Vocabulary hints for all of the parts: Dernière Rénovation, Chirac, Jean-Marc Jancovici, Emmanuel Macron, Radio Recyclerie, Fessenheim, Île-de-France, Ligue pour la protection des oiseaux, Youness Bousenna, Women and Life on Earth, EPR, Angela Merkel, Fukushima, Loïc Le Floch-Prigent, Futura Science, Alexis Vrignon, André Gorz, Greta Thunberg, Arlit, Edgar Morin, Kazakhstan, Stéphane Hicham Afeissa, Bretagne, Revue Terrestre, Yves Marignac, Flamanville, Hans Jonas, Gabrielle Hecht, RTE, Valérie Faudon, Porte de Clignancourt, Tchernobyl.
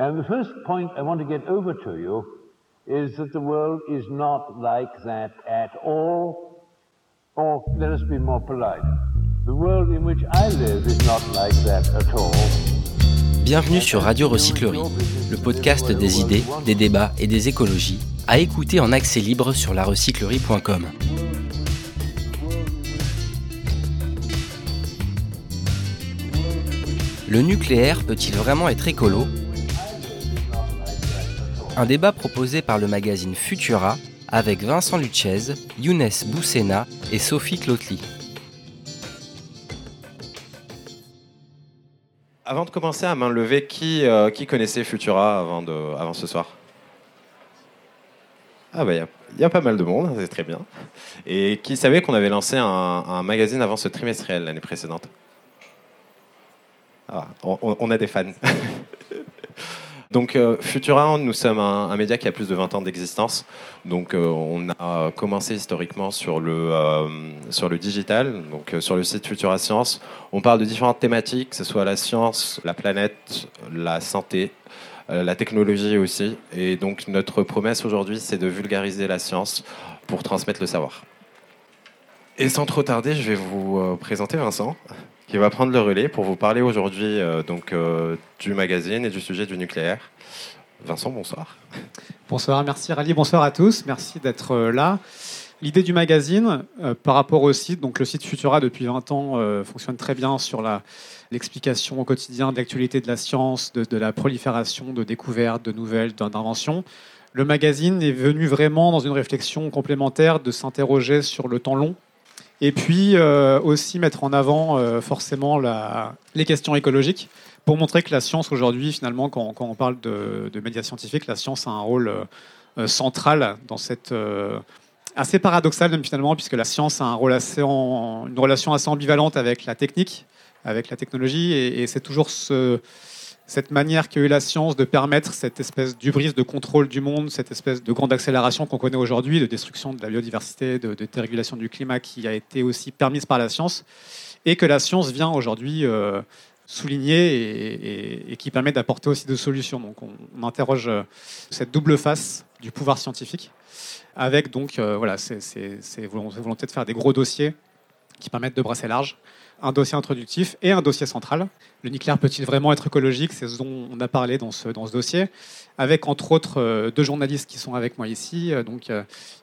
And the first point I want to get over to you is that the world is not like that at all, or let us be more polite. The world in which I live is not like that at all. Bienvenue sur Radio Recyclerie, le podcast des idées, des débats et des écologies, à écouter en accès libre sur larecyclerie.com. Le nucléaire peut-il vraiment être écolo ? Un débat proposé par le magazine Futura avec Vincent Lucchese, Youness Bousenna et Sophie Kloetzli. Avant de commencer à main levée, qui connaissait Futura avant ce soir ? Ah bah il y a pas mal de monde, c'est très bien. Et qui savait qu'on avait lancé un magazine avant ce trimestriel l'année précédente ? Ah, on a des fans. Donc Futura, nous sommes un média qui a plus de 20 ans d'existence. Donc on a commencé historiquement sur le digital, donc sur le site Futura Science. On parle de différentes thématiques, que ce soit la science, la planète, la santé, la technologie aussi. Et donc notre promesse aujourd'hui, c'est de vulgariser la science pour transmettre le savoir. Et sans trop tarder, je vais vous présenter Vincent, qui va prendre le relais pour vous parler aujourd'hui du magazine et du sujet du nucléaire. Vincent, bonsoir. Bonsoir, merci Rally, bonsoir à tous, merci d'être là. L'idée du magazine, par rapport au site, donc le site Futura depuis 20 ans fonctionne très bien sur l'explication au quotidien de l'actualité de la science, de la prolifération de découvertes, de nouvelles, d'inventions. Le magazine est venu vraiment dans une réflexion complémentaire de s'interroger sur le temps long, et puis aussi mettre en avant forcément les questions écologiques pour montrer que la science aujourd'hui, finalement, quand on parle de médias scientifiques, la science a un rôle central dans cette... assez paradoxal même finalement, puisque la science a un rôle une relation assez ambivalente avec la technique, avec la technologie, et c'est toujours cette manière qu'a eu la science de permettre cette espèce d'hubris de contrôle du monde, cette espèce de grande accélération qu'on connaît aujourd'hui, de destruction de la biodiversité, de dérégulation du climat qui a été aussi permise par la science, et que la science vient aujourd'hui souligner et qui permet d'apporter aussi des solutions. Donc on interroge cette double face du pouvoir scientifique, avec donc ces volontés de faire des gros dossiers qui permettent de brasser large. Un dossier introductif et un dossier central. Le nucléaire peut-il vraiment être écologique ? C'est ce dont on a parlé dans ce dossier, avec entre autres deux journalistes qui sont avec moi ici, donc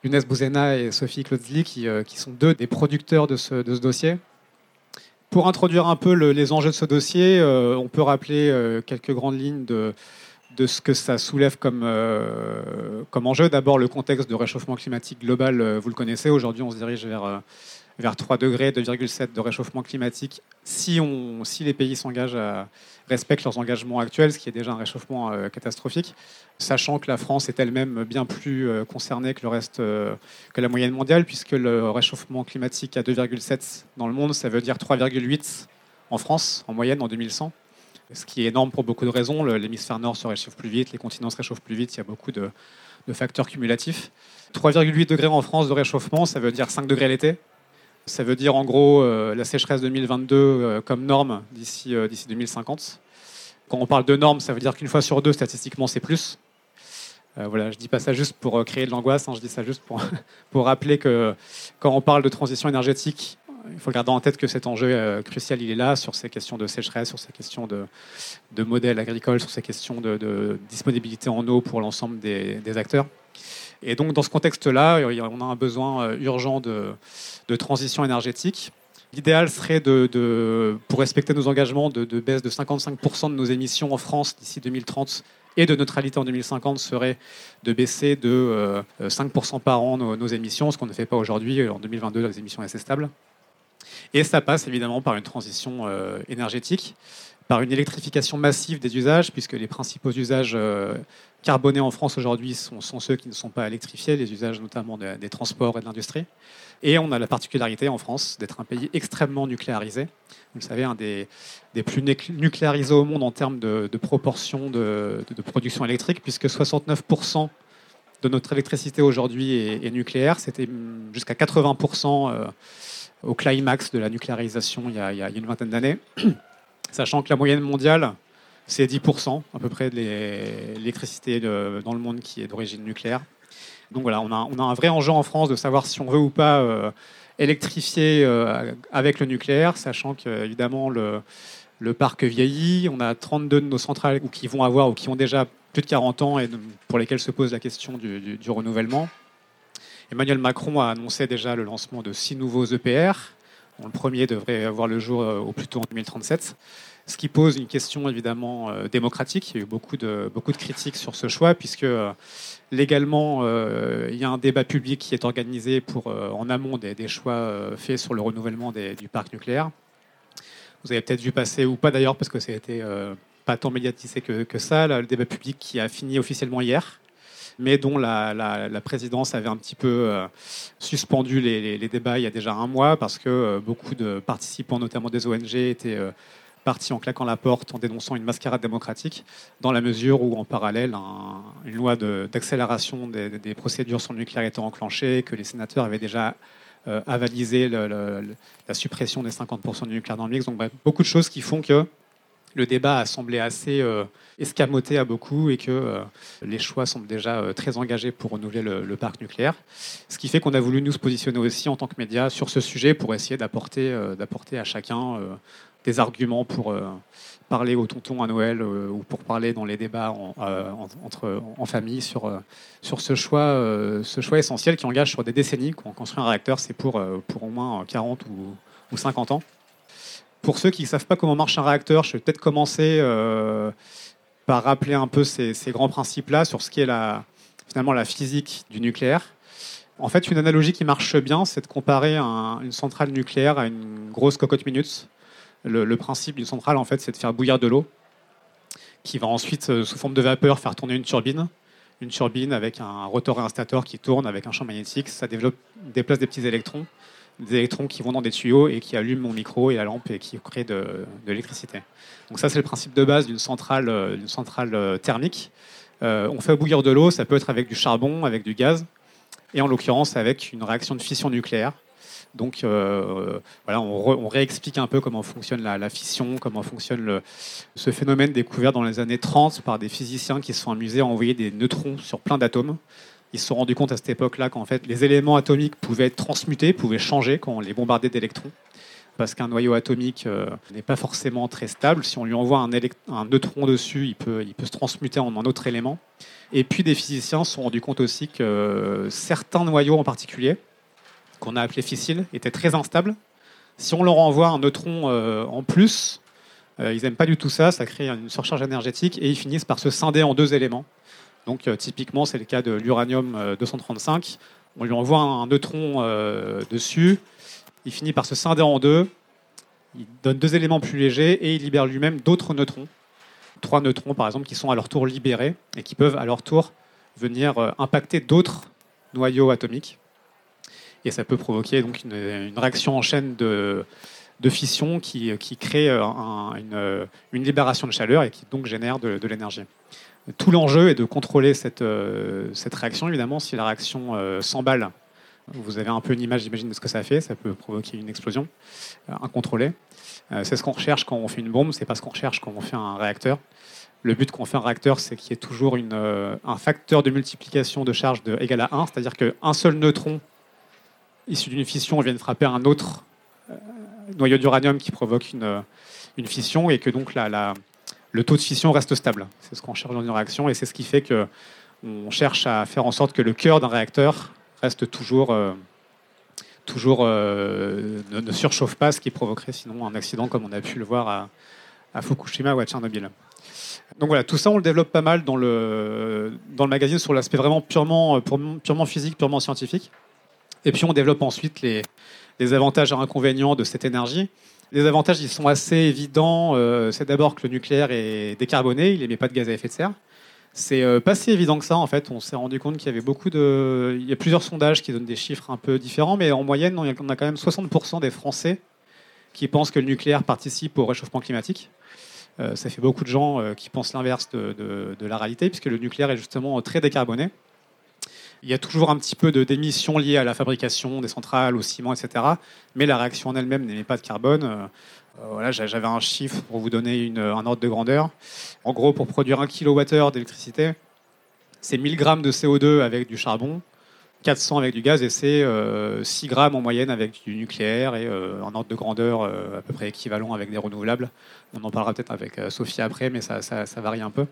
Youness Bousenna et Sophie Kloetzli, qui sont deux des producteurs de ce dossier. Pour introduire un peu les enjeux de ce dossier, on peut rappeler quelques grandes lignes de ce que ça soulève comme enjeu. D'abord, le contexte de réchauffement climatique global, vous le connaissez. Aujourd'hui, on se dirige vers 3 degrés, 2,7 de réchauffement climatique, si les pays respectent leurs engagements actuels, ce qui est déjà un réchauffement catastrophique, sachant que la France est elle-même bien plus concernée que le reste, que la moyenne mondiale, puisque le réchauffement climatique à 2,7 dans le monde, ça veut dire 3,8 en France, en moyenne, en 2100. Ce qui est énorme pour beaucoup de raisons. L'hémisphère nord se réchauffe plus vite, les continents se réchauffent plus vite, il y a beaucoup de facteurs cumulatifs. 3,8 degrés en France de réchauffement, ça veut dire 5 degrés l'été. Ça veut dire en gros la sécheresse 2022 comme norme d'ici 2050. Quand on parle de norme, ça veut dire qu'une fois sur deux, statistiquement, c'est plus. Je ne dis pas ça juste pour créer de l'angoisse, je dis ça juste pour rappeler que quand on parle de transition énergétique, il faut garder en tête que cet enjeu crucial, il est là, sur ces questions de sécheresse, sur ces questions de modèles agricoles, sur ces questions de disponibilité en eau pour l'ensemble des acteurs. Et donc, dans ce contexte-là, on a un besoin urgent de transition énergétique. L'idéal serait, pour respecter nos engagements, de baisse de 55% de nos émissions en France d'ici 2030 et de neutralité en 2050 serait de baisser de 5% par an nos émissions, ce qu'on ne fait pas aujourd'hui. En 2022, les émissions sont assez stables. Et ça passe évidemment par une transition énergétique, par une électrification massive des usages, puisque les principaux usages carbonés en France aujourd'hui sont ceux qui ne sont pas électrifiés, les usages notamment des transports et de l'industrie. Et on a la particularité en France d'être un pays extrêmement nucléarisé. Vous le savez, un des plus nucléarisés au monde en termes de proportion de production électrique, puisque 69% de notre électricité aujourd'hui est nucléaire. C'était jusqu'à 80% au climax de la nucléarisation il y a une vingtaine d'années. Sachant que la moyenne mondiale C'est 10% à peu près de l'électricité dans le monde qui est d'origine nucléaire. Donc voilà, on a un vrai enjeu en France de savoir si on veut ou pas électrifier avec le nucléaire, sachant qu'évidemment le parc vieillit. On a 32 de nos centrales qui vont avoir ou qui ont déjà plus de 40 ans et pour lesquelles se pose la question du renouvellement. Emmanuel Macron a annoncé déjà le lancement de 6 nouveaux EPR. Dont le premier devrait avoir le jour au plus tôt en 2037. Ce qui pose une question évidemment démocratique. Il y a eu beaucoup de critiques sur ce choix, puisque légalement, il y a un débat public qui est organisé pour, en amont des choix faits sur le renouvellement du parc nucléaire. Vous avez peut-être vu passer, ou pas d'ailleurs, parce que ça a été pas tant médiatisé que ça, là, le débat public qui a fini officiellement hier, mais dont la présidence avait un petit peu suspendu les débats il y a déjà un mois, parce que beaucoup de participants, notamment des ONG, étaient partis en claquant la porte, en dénonçant une mascarade démocratique, dans la mesure où, en parallèle, une loi d'accélération des procédures sur le nucléaire était enclenchée, que les sénateurs avaient déjà avalisé la suppression des 50% du nucléaire dans le mix. Donc bref, beaucoup de choses qui font que le débat a semblé assez escamoté à beaucoup et que les choix semblent déjà très engagés pour renouveler le parc nucléaire. Ce qui fait qu'on a voulu nous se positionner aussi en tant que médias sur ce sujet pour essayer d'apporter à chacun des arguments pour parler au tonton à Noël ou pour parler dans les débats en famille sur ce choix essentiel qui engage sur des décennies. Quand on construit un réacteur, c'est pour au moins 40 ou 50 ans. Pour ceux qui ne savent pas comment marche un réacteur, je vais peut-être commencer par rappeler un peu ces grands principes-là sur ce qui est finalement la physique du nucléaire. En fait, une analogie qui marche bien, c'est de comparer une centrale nucléaire à une grosse cocotte minute. Le principe d'une centrale, en fait, c'est de faire bouillir de l'eau qui va ensuite, sous forme de vapeur, faire tourner une turbine avec un rotor et un stator qui tourne avec un champ magnétique. Ça déplace des petits électrons. Des électrons qui vont dans des tuyaux et qui allument mon micro et la lampe et qui créent de l'électricité. Donc ça, c'est le principe de base d'une centrale thermique. On fait bouillir de l'eau, ça peut être avec du charbon, avec du gaz, et en l'occurrence avec une réaction de fission nucléaire. Donc voilà, on réexplique un peu comment fonctionne la fission, comment fonctionne ce phénomène découvert dans les années 30 par des physiciens qui se sont amusés à envoyer des neutrons sur plein d'atomes. Ils se sont rendus compte à cette époque-là qu'en fait, les éléments atomiques pouvaient être transmutés, pouvaient changer quand on les bombardait d'électrons. Parce qu'un noyau atomique n'est pas forcément très stable. Si on lui envoie un neutron dessus, il peut se transmuter en un autre élément. Et puis, des physiciens se sont rendus compte aussi que certains noyaux en particulier, qu'on a appelés fissiles, étaient très instables. Si on leur envoie un neutron en plus, ils n'aiment pas du tout ça. Ça crée une surcharge énergétique et ils finissent par se scinder en deux éléments. Donc typiquement, c'est le cas de l'uranium-235. On lui envoie un neutron dessus. Il finit par se scinder en deux. Il donne deux éléments plus légers et il libère lui-même d'autres neutrons. 3 neutrons, par exemple, qui sont à leur tour libérés et qui peuvent à leur tour venir impacter d'autres noyaux atomiques. Et ça peut provoquer donc une réaction en chaîne de fission qui crée une libération de chaleur et qui donc génère de l'énergie. Tout l'enjeu est de contrôler cette réaction. Évidemment, si la réaction s'emballe, vous avez un peu une image, j'imagine, de ce que ça fait. Ça peut provoquer une explosion incontrôlée. C'est ce qu'on recherche quand on fait une bombe. C'est pas ce qu'on recherche quand on fait un réacteur. Le but quand on fait un réacteur, c'est qu'il y ait toujours un facteur de multiplication de charge égal à 1. C'est-à-dire qu'un seul neutron issu d'une fission vient de frapper un autre noyau d'uranium qui provoque une fission et que donc le taux de fission reste stable. C'est ce qu'on cherche dans une réaction et c'est ce qui fait qu'on cherche à faire en sorte que le cœur d'un réacteur reste toujours ne surchauffe pas, ce qui provoquerait sinon un accident comme on a pu le voir à Fukushima ou à Tchernobyl. Donc voilà, tout ça, on le développe pas mal dans le magazine sur l'aspect vraiment purement physique, purement scientifique. Et puis on développe ensuite les avantages et inconvénients de cette énergie. Les avantages, ils sont assez évidents. C'est d'abord que le nucléaire est décarboné, il n'émet pas de gaz à effet de serre. C'est pas si évident que ça, en fait. On s'est rendu compte qu'il y avait il y a plusieurs sondages qui donnent des chiffres un peu différents, mais en moyenne, on a quand même 60% des Français qui pensent que le nucléaire participe au réchauffement climatique. Ça fait beaucoup de gens qui pensent l'inverse de la réalité, puisque le nucléaire est justement très décarboné. Il y a toujours un petit peu d'émissions liées à la fabrication des centrales, au ciment, etc. Mais la réaction en elle-même n'émet pas de carbone. Voilà, j'avais un chiffre pour vous donner un ordre de grandeur. En gros, pour produire 1 kWh d'électricité, c'est 1000 grammes de CO2 avec du charbon, 400 avec du gaz, et c'est 6 grammes en moyenne avec du nucléaire, et un ordre de grandeur à peu près équivalent avec des renouvelables. On en parlera peut-être avec Sophie après, mais ça varie un peu.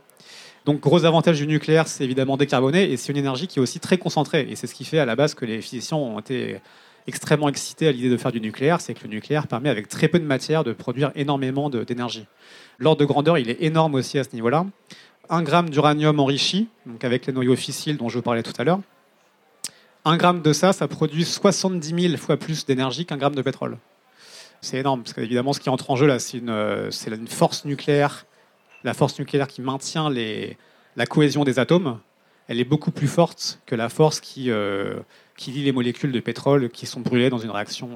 Donc, gros avantage du nucléaire, c'est évidemment décarboné, et c'est une énergie qui est aussi très concentrée. Et c'est ce qui fait à la base que les physiciens ont été extrêmement excités à l'idée de faire du nucléaire, c'est que le nucléaire permet, avec très peu de matière, de produire énormément d'énergie. L'ordre de grandeur, il est énorme aussi à ce niveau-là. 1 gramme d'uranium enrichi, donc avec les noyaux fissiles dont je vous parlais tout à l'heure, 1 gramme de ça produit 70 000 fois plus d'énergie qu'un gramme de pétrole. C'est énorme, parce qu'évidemment, ce qui entre en jeu là, c'est une force nucléaire. La force nucléaire qui maintient la cohésion des atomes, elle est beaucoup plus forte que la force qui lie les molécules de pétrole qui sont brûlées dans une réaction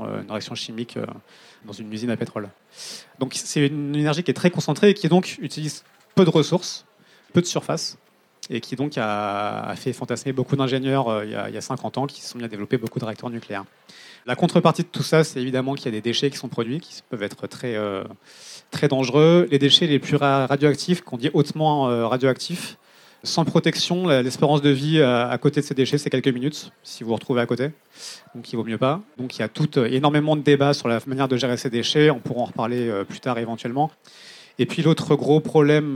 chimique dans une usine à pétrole. Donc c'est une énergie qui est très concentrée et qui donc utilise peu de ressources, peu de surface, et qui donc a fait fantasmer beaucoup d'ingénieurs il y a 50 ans qui se sont mis à développer beaucoup de réacteurs nucléaires. La contrepartie de tout ça, c'est évidemment qu'il y a des déchets qui sont produits, qui peuvent être très, très dangereux. Les déchets les plus radioactifs, qu'on dit hautement radioactifs, sans protection, l'espérance de vie à côté de ces déchets, c'est quelques minutes, si vous vous retrouvez à côté. Donc il vaut mieux pas. Donc il y a énormément de débats sur la manière de gérer ces déchets, on pourra en reparler plus tard éventuellement. Et puis l'autre gros problème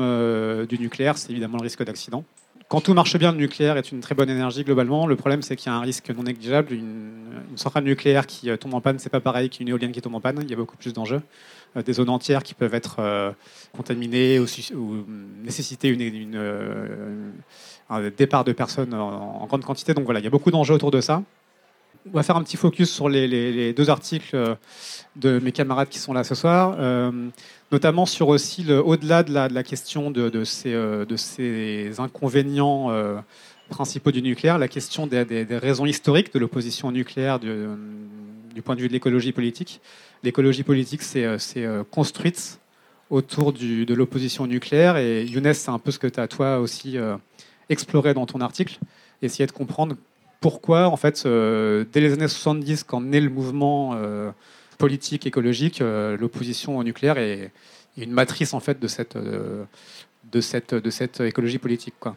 du nucléaire, c'est évidemment le risque d'accident. Quand tout marche bien, le nucléaire est une très bonne énergie globalement. Le problème, c'est qu'il y a un risque non négligeable. Une centrale nucléaire qui tombe en panne, c'est pas pareil qu'une éolienne qui tombe en panne. Il y a beaucoup plus d'enjeux. Des zones entières qui peuvent être contaminées ou nécessiter un départ de personnes en grande quantité. Donc voilà, il y a beaucoup d'enjeux autour de ça. On va faire un petit focus sur les deux articles de mes camarades qui sont là ce soir, notamment sur aussi au-delà de la question de ces inconvénients principaux du nucléaire, la question des raisons historiques de l'opposition au nucléaire du point de vue de l'écologie politique. L'écologie politique s'est construite autour de l'opposition au nucléaire, et Youness, c'est un peu ce que tu as toi aussi exploré dans ton article, essayer de comprendre pourquoi, en fait, dès les années 70, quand naît le mouvement politique, écologique, l'opposition au nucléaire est une matrice, en fait, de cette écologie politique, quoi.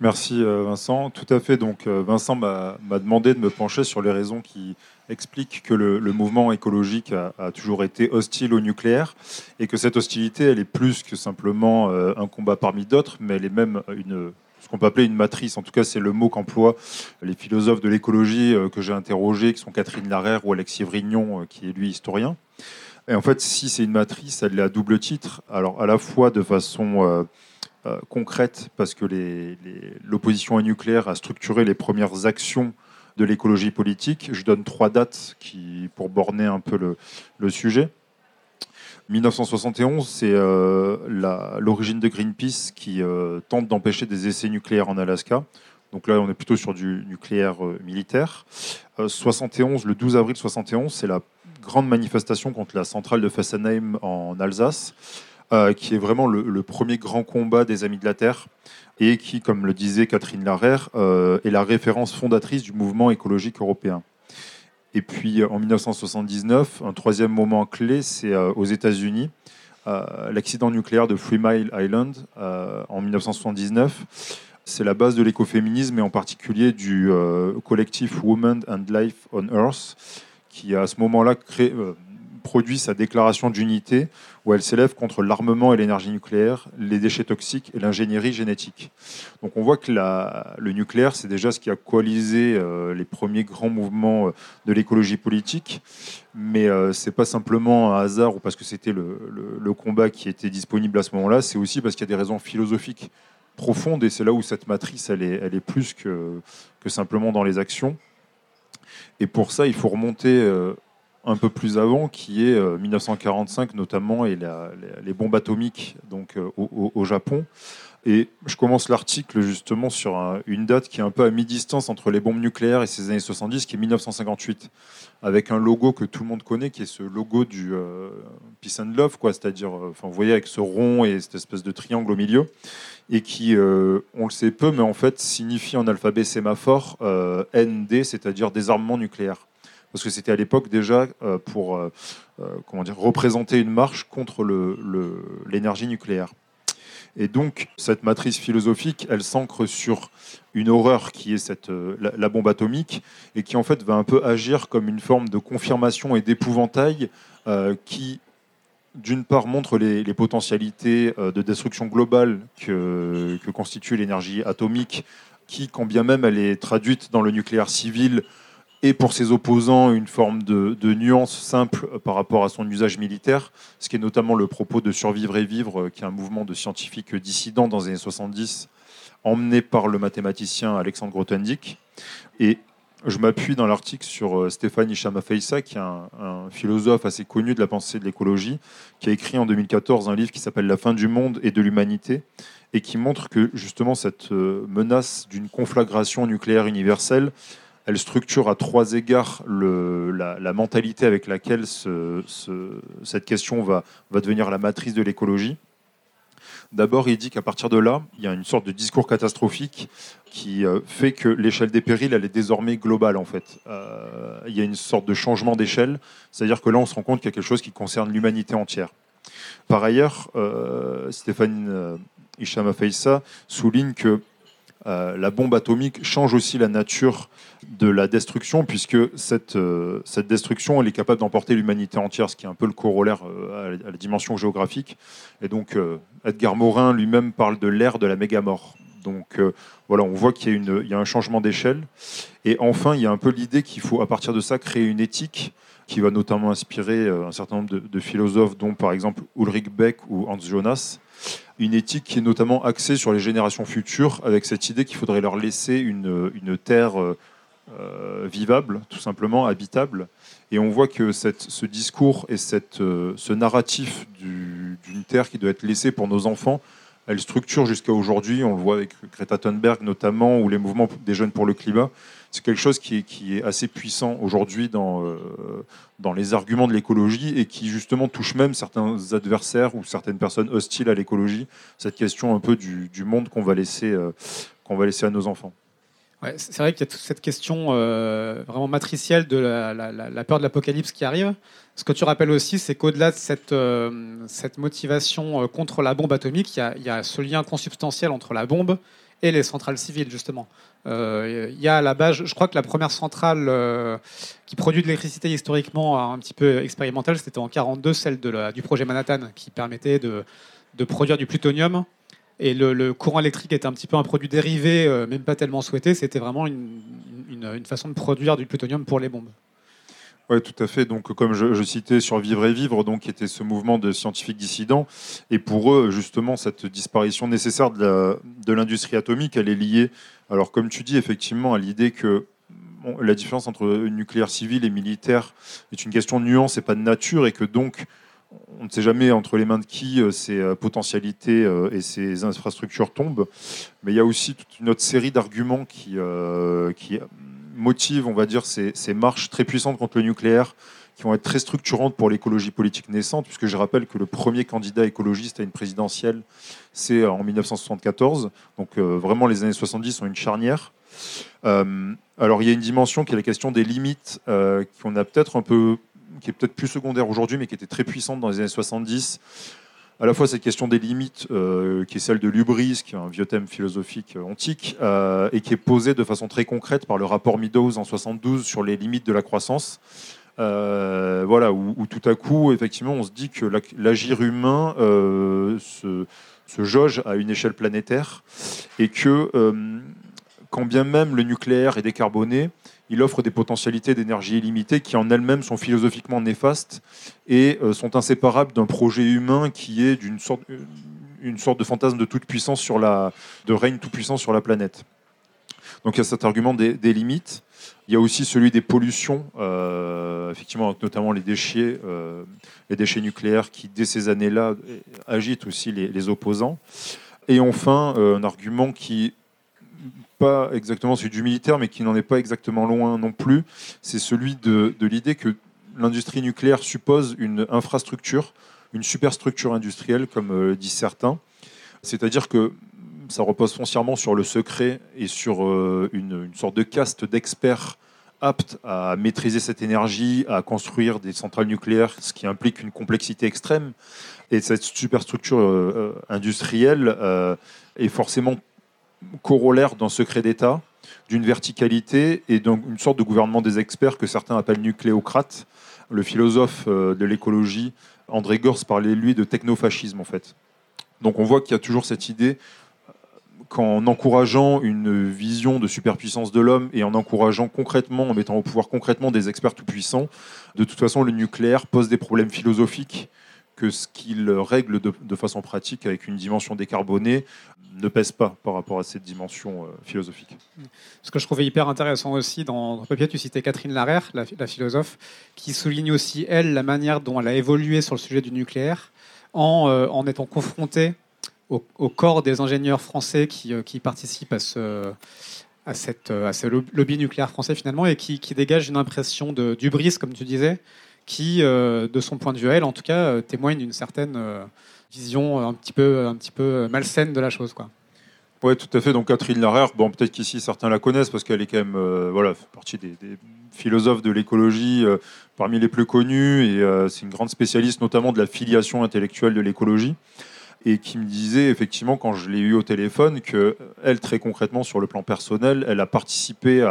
Merci, Vincent. Tout à fait. Donc, Vincent m'a demandé de me pencher sur les raisons qui expliquent que le mouvement écologique a toujours été hostile au nucléaire, et que cette hostilité, elle est plus que simplement un combat parmi d'autres, mais elle est même ce qu'on peut appeler une matrice. En tout cas, c'est le mot qu'emploient les philosophes de l'écologie que j'ai interrogés, qui sont Catherine Larrère ou Alexis Vrignon, qui est lui historien. Et en fait, si c'est une matrice, elle est à double titre. Alors, à la fois de façon concrète, parce que l'opposition au nucléaire a structuré les premières actions de l'écologie politique. Je donne 3 dates pour borner un peu le sujet. 1971, c'est l'origine de Greenpeace qui tente d'empêcher des essais nucléaires en Alaska. Donc là, on est plutôt sur du nucléaire militaire. 71, le 12 avril 71, c'est la grande manifestation contre la centrale de Fessenheim en Alsace, qui est vraiment le premier grand combat des Amis de la Terre, et qui, comme le disait Catherine Larrère, est la référence fondatrice du mouvement écologique européen. Et puis, en 1979, un troisième moment clé, c'est aux États-Unis, l'accident nucléaire de Three Mile Island en 1979. C'est la base de l'écoféminisme, et en particulier du collectif Women and Life on Earth, qui, à ce moment-là, produit sa déclaration d'unité, où elle s'élève contre l'armement et l'énergie nucléaire, les déchets toxiques et l'ingénierie génétique. Donc on voit que le nucléaire, c'est déjà ce qui a coalisé les premiers grands mouvements de l'écologie politique, mais c'est pas simplement un hasard ou parce que c'était le combat qui était disponible à ce moment-là, c'est aussi parce qu'il y a des raisons philosophiques profondes, et c'est là où cette matrice, elle est plus que simplement dans les actions. Et pour ça, il faut remonter un peu plus avant, qui est 1945 notamment, et les bombes atomiques donc au Japon. Et je commence l'article justement sur une date qui est un peu à mi-distance entre les bombes nucléaires et ces années 70, qui est 1958, avec un logo que tout le monde connaît, qui est ce logo du Peace and Love, quoi, c'est-à-dire, vous voyez, avec ce rond et cette espèce de triangle au milieu, et qui, on le sait peu, mais en fait signifie en alphabet sémaphore ND, c'est-à-dire désarmement nucléaire. Parce que c'était à l'époque déjà pour représenter une marche contre l'énergie nucléaire. Et donc, cette matrice philosophique, elle s'ancre sur une horreur qui est la bombe atomique, et qui en fait va un peu agir comme une forme de confirmation et d'épouvantail qui, d'une part, montre les potentialités de destruction globale que constitue l'énergie atomique, qui, quand bien même elle est traduite dans le nucléaire civil, et pour ses opposants, une forme de nuance simple par rapport à son usage militaire, ce qui est notamment le propos de Survivre et Vivre, qui est un mouvement de scientifiques dissidents dans les années 70, emmené par le mathématicien Alexandre Grothendieck. Et je m'appuie dans l'article sur Stéphane Hicham Afeissa, qui est un philosophe assez connu de la pensée de l'écologie, qui a écrit en 2014 un livre qui s'appelle « La fin du monde et de l'humanité », et qui montre que justement cette menace d'une conflagration nucléaire universelle, elle structure à trois égards la mentalité avec laquelle cette question va devenir la matrice de l'écologie. D'abord, il dit qu'à partir de là, il y a une sorte de discours catastrophique qui fait que l'échelle des périls, elle est désormais globale, en fait. Il y a une sorte de changement d'échelle, c'est-à-dire que là, on se rend compte qu'il y a quelque chose qui concerne l'humanité entière. Par ailleurs, Stéphane Hicham Afeissa souligne que la bombe atomique change aussi la nature de la destruction, puisque cette destruction, elle est capable d'emporter l'humanité entière, ce qui est un peu le corollaire à la dimension géographique. Et donc, Edgar Morin lui-même parle de l'ère de la mégamort. Donc, voilà, on voit qu'il y a il y a un changement d'échelle. Et enfin, il y a un peu l'idée qu'il faut, à partir de ça, créer une éthique qui va notamment inspirer un certain nombre de philosophes, dont par exemple Ulrich Beck ou Hans Jonas. Une éthique qui est notamment axée sur les générations futures, avec cette idée qu'il faudrait leur laisser une terre vivable, tout simplement, habitable. Et on voit que ce discours et ce narratif d'une terre qui doit être laissée pour nos enfants, elle structure jusqu'à aujourd'hui. On le voit avec Greta Thunberg notamment, ou les mouvements des jeunes pour le climat. C'est quelque chose qui est assez puissant aujourd'hui dans les arguments de l'écologie, et qui justement touche même certains adversaires ou certaines personnes hostiles à l'écologie, cette question un peu du monde qu'on va laisser à nos enfants. Ouais, c'est vrai qu'il y a toute cette question vraiment matricielle de la peur de l'apocalypse qui arrive. Ce que tu rappelles aussi, c'est qu'au-delà de cette motivation contre la bombe atomique, il y a ce lien consubstantiel entre la bombe et les centrales civiles, justement. Il y a à la base, je crois que la première centrale qui produit de l'électricité historiquement un petit peu expérimentale, c'était en 1942, celle du projet Manhattan, qui permettait de produire du plutonium. Et le courant électrique était un petit peu un produit dérivé, même pas tellement souhaité. C'était vraiment une façon de produire du plutonium pour les bombes. Oui, tout à fait. Donc, comme je citais Survivre et Vivre, donc, qui était ce mouvement de scientifiques dissidents. Et pour eux, justement, cette disparition nécessaire de l'industrie atomique, elle est liée, alors, comme tu dis, effectivement, à l'idée que la différence entre nucléaire civil et militaire est une question de nuance et pas de nature, et que donc, on ne sait jamais entre les mains de qui ces potentialités et ces infrastructures tombent. Mais il y a aussi toute une autre série d'arguments qui motivent, on va dire, ces marches très puissantes contre le nucléaire, qui vont être très structurantes pour l'écologie politique naissante, puisque je rappelle que le premier candidat écologiste à une présidentielle, c'est en 1974. Donc vraiment, les années 70 sont une charnière. Alors, il y a une dimension qui est la question des limites, qu'on a peut-être un peu... qui est peut-être plus secondaire aujourd'hui, mais qui était très puissante dans les années 70. À la fois cette question des limites, qui est celle de l'hubris, qui est un vieux thème philosophique antique, et qui est posée de façon très concrète par le rapport Meadows en 72 sur les limites de la croissance, voilà, où tout à coup, effectivement, on se dit que l'agir humain se jauge à une échelle planétaire, et que, quand bien même le nucléaire est décarboné, il offre des potentialités d'énergie illimitée qui en elles-mêmes sont philosophiquement néfastes et sont inséparables d'un projet humain qui est d'une sorte de fantasme de toute puissance de règne tout puissant sur la planète. Donc il y a cet argument des limites. Il y a aussi celui des pollutions, effectivement, notamment les déchets nucléaires qui, dès ces années-là, agitent aussi les opposants. Et enfin, un argument qui pas exactement celui du militaire, mais qui n'en est pas exactement loin non plus, c'est celui de l'idée que l'industrie nucléaire suppose une infrastructure, une superstructure industrielle, comme disent certains. C'est-à-dire que ça repose foncièrement sur le secret et sur une sorte de caste d'experts aptes à maîtriser cette énergie, à construire des centrales nucléaires, ce qui implique une complexité extrême. Et cette superstructure industrielle est forcément corollaire d'un secret d'État, d'une verticalité et d'une sorte de gouvernement des experts que certains appellent nucléocrate. Le philosophe de l'écologie, André Gorz, parlait, lui, de technofascisme, en fait. Donc on voit qu'il y a toujours cette idée qu'en encourageant une vision de superpuissance de l'homme et en encourageant concrètement, en mettant au pouvoir concrètement des experts tout-puissants, de toute façon, le nucléaire pose des problèmes philosophiques que ce qu'il règle de façon pratique avec une dimension décarbonée ne pèse pas par rapport à cette dimension philosophique. Ce que je trouvais hyper intéressant aussi dans le papier, tu citais Catherine Larrère, la philosophe, qui souligne aussi, elle, la manière dont elle a évolué sur le sujet du nucléaire en étant confrontée au corps des ingénieurs français qui participent à ce lobby nucléaire français finalement et qui dégagent une impression d'hubris, comme tu disais, qui, de son point de vue à elle, en tout cas, témoigne d'une certaine vision un petit peu malsaine de la chose, quoi. Oui, tout à fait. Donc Catherine Larrère, bon, peut-être qu'ici certains la connaissent parce qu'elle est quand même fait partie des philosophes de l'écologie parmi les plus connus et c'est une grande spécialiste notamment de la filiation intellectuelle de l'écologie et qui me disait effectivement quand je l'ai eue au téléphone qu'elle, très concrètement sur le plan personnel, elle a participé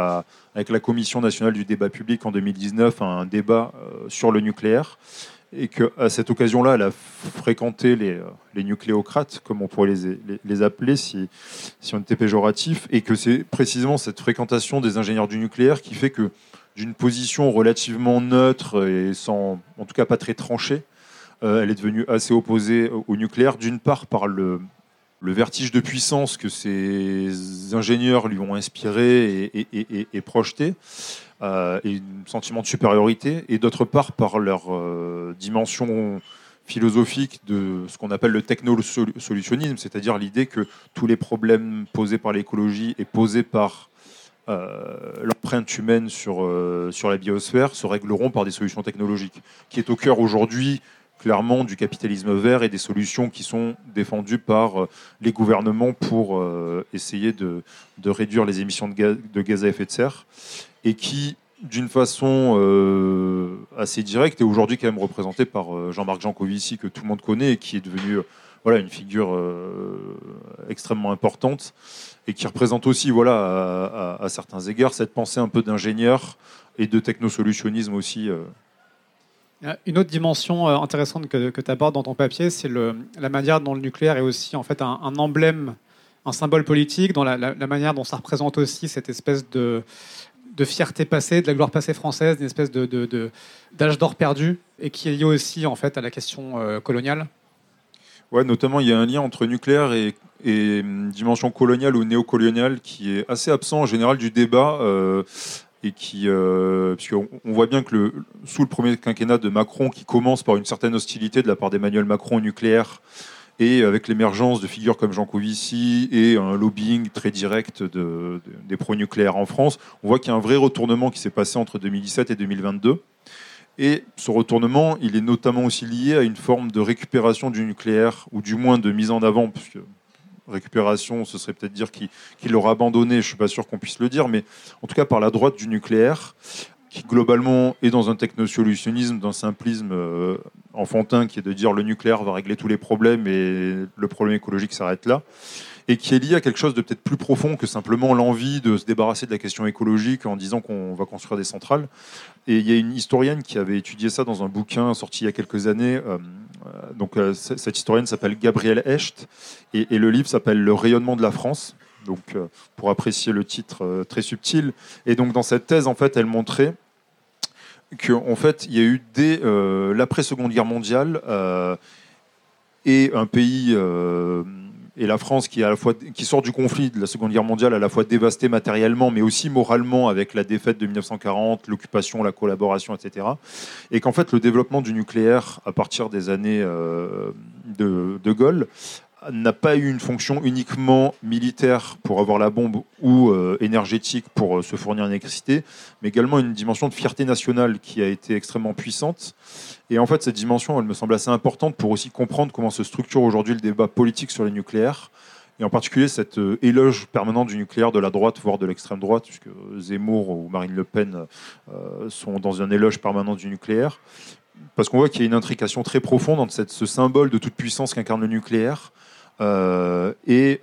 avec la Commission nationale du débat public en 2019 à un débat sur le nucléaire et qu'à cette occasion-là, elle a fréquenté les nucléocrates, comme on pourrait les appeler si on était péjoratif, et que c'est précisément cette fréquentation des ingénieurs du nucléaire qui fait que, d'une position relativement neutre et sans, en tout cas pas très tranchée, elle est devenue assez opposée au nucléaire, d'une part par le vertige de puissance que ces ingénieurs lui ont inspiré et projeté, et un sentiment de supériorité, et d'autre part par leur dimension philosophique de ce qu'on appelle le technosolutionnisme, c'est-à-dire l'idée que tous les problèmes posés par l'écologie et posés par l'empreinte humaine sur la biosphère se régleront par des solutions technologiques, qui est au cœur aujourd'hui clairement du capitalisme vert et des solutions qui sont défendues par les gouvernements pour essayer de réduire les émissions de gaz à effet de serre et qui, d'une façon assez directe, est aujourd'hui quand même représentée par Jean-Marc Jancovici, que tout le monde connaît et qui est devenu une figure extrêmement importante et qui représente aussi à certains égards cette pensée un peu d'ingénieur et de technosolutionnisme aussi. Une autre dimension intéressante que tu abordes dans ton papier, c'est la manière dont le nucléaire est aussi en fait un emblème, un symbole politique, dans la manière dont ça représente aussi cette espèce de fierté passée, de la gloire passée française, une espèce d'âge d'or perdu, et qui est lié aussi en fait à la question coloniale. Ouais, notamment il y a un lien entre nucléaire et dimension coloniale ou néocoloniale qui est assez absent en général du débat. Et qui, puisqu'on voit bien que sous le premier quinquennat de Macron, qui commence par une certaine hostilité de la part d'Emmanuel Macron au nucléaire, et avec l'émergence de figures comme Jancovici et un lobbying très direct des pro-nucléaires en France, on voit qu'il y a un vrai retournement qui s'est passé entre 2017 et 2022. Et ce retournement, il est notamment aussi lié à une forme de récupération du nucléaire, ou du moins de mise en avant, puisque récupération, ce serait peut-être dire qu'il l'aura abandonné, je ne suis pas sûr qu'on puisse le dire, mais en tout cas par la droite du nucléaire, qui globalement est dans un technosolutionnisme, dans un simplisme enfantin, qui est de dire le nucléaire va régler tous les problèmes et le problème écologique s'arrête là, et qui est lié à quelque chose de peut-être plus profond que simplement l'envie de se débarrasser de la question écologique en disant qu'on va construire des centrales. Et il y a une historienne qui avait étudié ça dans un bouquin sorti il y a quelques années. Donc cette historienne s'appelle Gabrielle Hecht et le livre s'appelle « Le rayonnement de la France ». Donc pour apprécier le titre très subtil. Et donc dans cette thèse, en fait, elle montrait qu'en fait, il y a eu dès l'après-Seconde Guerre mondiale et un pays... Et la France, qui sort du conflit de la Seconde Guerre mondiale, à la fois dévastée matériellement, mais aussi moralement, avec la défaite de 1940, l'occupation, la collaboration, etc. Et qu'en fait, le développement du nucléaire, à partir des années de Gaulle, n'a pas eu une fonction uniquement militaire pour avoir la bombe ou énergétique pour se fournir en électricité, mais également une dimension de fierté nationale qui a été extrêmement puissante. Et en fait, cette dimension, elle me semble assez importante pour aussi comprendre comment se structure aujourd'hui le débat politique sur le nucléaire, et en particulier cet éloge permanent du nucléaire de la droite, voire de l'extrême droite, puisque Zemmour ou Marine Le Pen sont dans un éloge permanent du nucléaire. Parce qu'on voit qu'il y a une intrication très profonde entre ce symbole de toute puissance qu'incarne le nucléaire et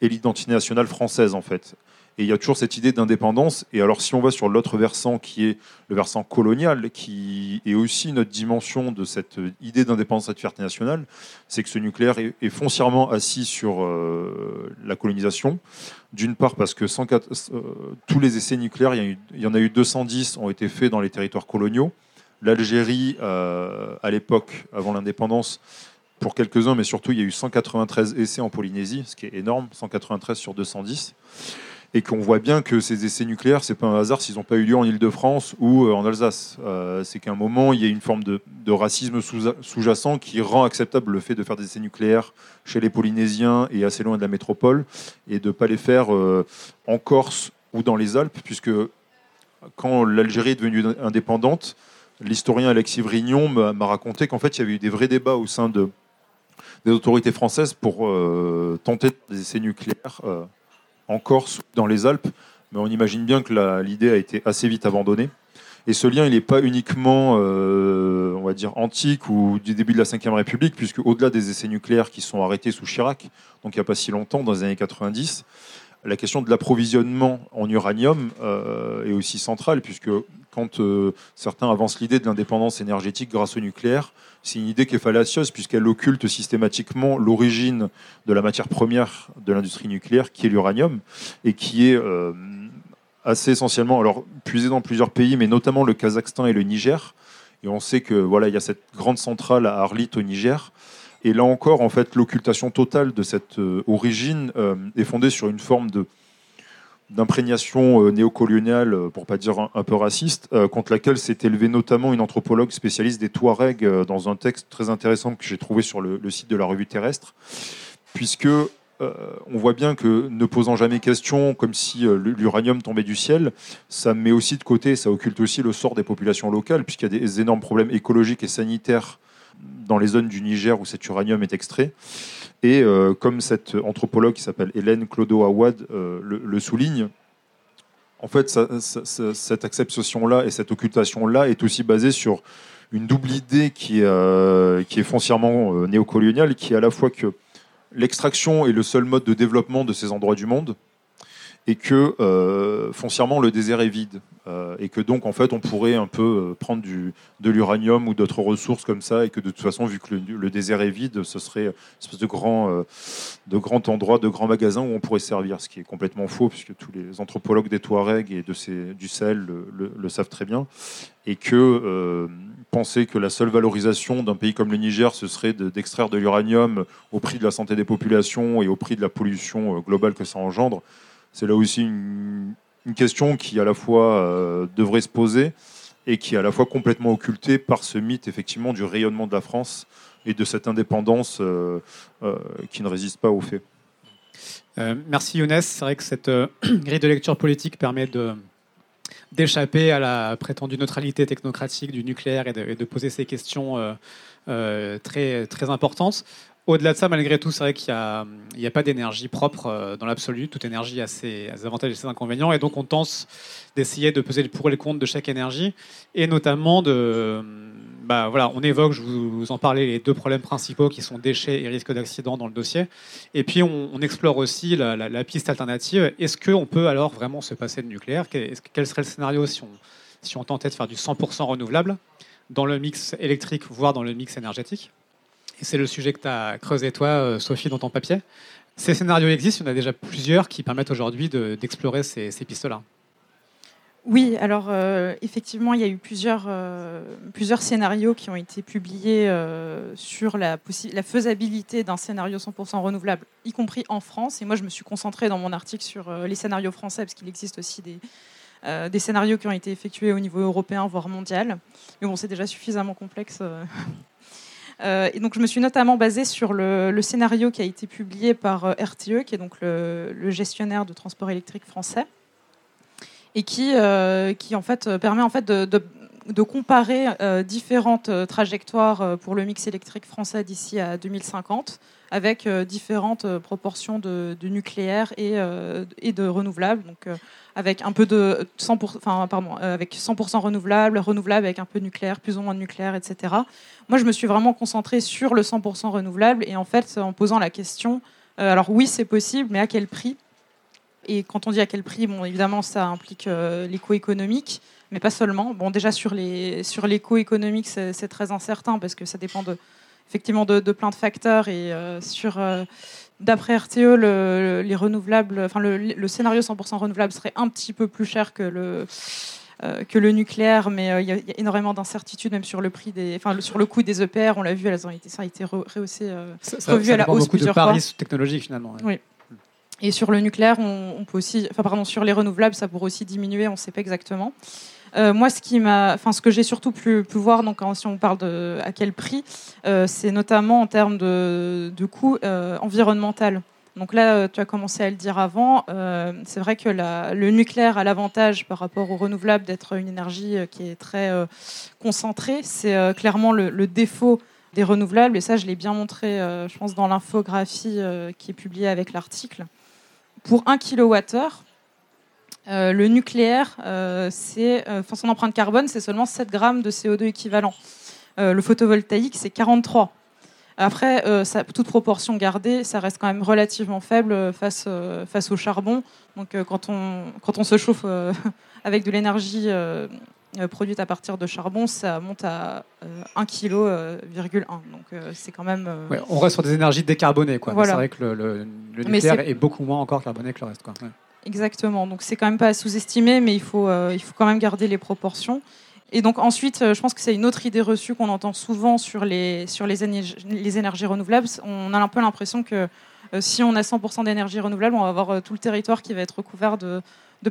l'identité nationale française, en fait. Et il y a toujours cette idée d'indépendance. Et alors, si on va sur l'autre versant, qui est le versant colonial, qui est aussi notre dimension de cette idée d'indépendance et de fierté nationale, c'est que ce nucléaire est foncièrement assis sur la colonisation. D'une part, parce que tous les essais nucléaires, il y en a eu 210, ont été faits dans les territoires coloniaux. L'Algérie, à l'époque, avant l'indépendance, pour quelques-uns, mais surtout, il y a eu 193 essais en Polynésie, ce qui est énorme, 193 sur 210. Et qu'on voit bien que ces essais nucléaires, c'est pas un hasard s'ils n'ont pas eu lieu en Île-de-France ou en Alsace. C'est qu'à un moment, il y a une forme de racisme sous-jacent qui rend acceptable le fait de faire des essais nucléaires chez les Polynésiens et assez loin de la métropole, et de ne pas les faire en Corse ou dans les Alpes, puisque quand l'Algérie est devenue indépendante, l'historien Alexis Vrignon m'a raconté qu'en fait, il y avait eu des vrais débats au sein des autorités françaises pour tenter des essais nucléaires en Corse, dans les Alpes, mais on imagine bien que l'idée a été assez vite abandonnée. Et ce lien, il n'est pas uniquement, on va dire, antique ou du début de la Ve République, puisque au-delà des essais nucléaires qui sont arrêtés sous Chirac, donc il n'y a pas si longtemps, dans les années 90, la question de l'approvisionnement en uranium est aussi centrale, puisque quand certains avancent l'idée de l'indépendance énergétique grâce au nucléaire, c'est une idée qui est fallacieuse, puisqu'elle occulte systématiquement l'origine de la matière première de l'industrie nucléaire, qui est l'uranium, et qui est assez essentiellement puisée dans plusieurs pays, mais notamment le Kazakhstan et le Niger. Et on sait que il y a cette grande centrale à Arlit au Niger. Et là encore, en fait, l'occultation totale de cette origine est fondée sur une forme d'imprégnation néocoloniale, pour ne pas dire un peu raciste, contre laquelle s'est élevée notamment une anthropologue spécialiste des Touaregs dans un texte très intéressant que j'ai trouvé sur le site de la Revue Terrestre, puisque on voit bien que, ne posant jamais question, comme si l'uranium tombait du ciel, ça met aussi de côté, ça occulte aussi le sort des populations locales, puisqu'il y a des énormes problèmes écologiques et sanitaires dans les zones du Niger où cet uranium est extrait. Et comme cette anthropologue qui s'appelle Hélène Clodo-Awad le souligne, en fait, cette acceptation-là et cette occultation-là est aussi basée sur une double idée qui est foncièrement néocoloniale, qui est à la fois que l'extraction est le seul mode de développement de ces endroits du monde, et que foncièrement le désert est vide, et que donc en fait on pourrait un peu prendre de l'uranium ou d'autres ressources comme ça, et que de toute façon, vu que le désert est vide, ce serait une espèce de grand endroit, de grand magasin où on pourrait servir, ce qui est complètement faux, puisque tous les anthropologues des Touaregs et du Sahel le savent très bien, et que penser que la seule valorisation d'un pays comme le Niger, ce serait d'extraire de l'uranium au prix de la santé des populations et au prix de la pollution globale que ça engendre, c'est là aussi une question qui à la fois devrait se poser et qui est à la fois complètement occultée par ce mythe effectivement du rayonnement de la France et de cette indépendance qui ne résiste pas aux faits. Merci Youness. C'est vrai que cette grille de lecture politique permet d'échapper à la prétendue neutralité technocratique du nucléaire et de poser ces questions très, très importantes. Au-delà de ça, malgré tout, c'est vrai qu'il n'y a pas d'énergie propre dans l'absolu. Toute énergie a ses avantages et ses inconvénients. Et donc, on tente d'essayer de peser le pour et le contre de chaque énergie. Et notamment, on évoque, je vous en parlais, les deux problèmes principaux qui sont déchets et risque d'accident dans le dossier. Et puis, on explore aussi la piste alternative. Est-ce qu'on peut alors vraiment se passer de nucléaire ? Quel serait le scénario si on tentait de faire du 100% renouvelable dans le mix électrique, voire dans le mix énergétique ? Et c'est le sujet que tu as creusé, toi, Sophie, dans ton papier. Ces scénarios existent, il y en a déjà plusieurs qui permettent aujourd'hui d'explorer ces pistes-là. Oui, alors effectivement, il y a eu plusieurs scénarios qui ont été publiés sur la faisabilité d'un scénario 100% renouvelable, y compris en France. Et moi, je me suis concentrée dans mon article sur les scénarios français, parce qu'il existe aussi des scénarios qui ont été effectués au niveau européen, voire mondial. Mais bon, c'est déjà suffisamment complexe Et donc, je me suis notamment basée sur le scénario qui a été publié par RTE, qui est donc le gestionnaire de transport électrique français, et qui en fait, permet en fait, de comparer différentes trajectoires pour le mix électrique français d'ici à 2050, avec différentes proportions de nucléaire et de renouvelables, donc avec un peu de 100% renouvelable avec un peu de nucléaire, plus ou moins de nucléaire, etc. Moi, je me suis vraiment concentrée sur le 100% renouvelable et en fait, en posant la question, alors oui, c'est possible, mais à quel prix ? Et quand on dit à quel prix, bon, évidemment, ça implique l'éco-économique, mais pas seulement. Bon, déjà, sur l'éco-économique, c'est très incertain parce que ça dépend de plein de facteurs. Et d'après RTE, les renouvelables, enfin, le scénario 100% renouvelable serait un petit peu plus cher que le nucléaire, mais il y a énormément d'incertitudes, même sur le prix sur le coût des EPR. On l'a vu, ça a été rehaussé, revu à la hausse plusieurs fois. Ça dépend beaucoup de paris technologiques, finalement. Hein. Oui. Et sur le nucléaire, on peut aussi, sur les renouvelables, ça pourrait aussi diminuer, on ne sait pas exactement. Moi, ce que j'ai surtout pu voir, donc si on parle de à quel prix, c'est notamment en termes de coût environnemental. Donc là, tu as commencé à le dire avant. C'est vrai que le nucléaire a l'avantage par rapport aux renouvelables d'être une énergie qui est très concentrée. C'est clairement le défaut des renouvelables, et ça, je l'ai bien montré, je pense, dans l'infographie qui est publiée avec l'article. Pour 1 kWh, le nucléaire, son empreinte carbone, c'est seulement 7 grammes de CO2 équivalent. Le photovoltaïque, c'est 43. Après, toute proportion gardée, ça reste quand même relativement faible face au charbon. Donc, quand on se chauffe avec de l'énergie produite à partir de charbon, ça monte à 1,1 kg. Donc, c'est quand même... Ouais, on reste sur des énergies décarbonées, quoi. Voilà. C'est vrai que le nucléaire est beaucoup moins encore carboné que le reste, quoi. Ouais. Exactement. Donc, c'est quand même pas à sous-estimer, mais il faut quand même garder les proportions. Et donc, ensuite, je pense que c'est une autre idée reçue qu'on entend souvent sur les énergies renouvelables. On a un peu l'impression que si on a 100% d'énergie renouvelable, on va avoir tout le territoire qui va être recouvert de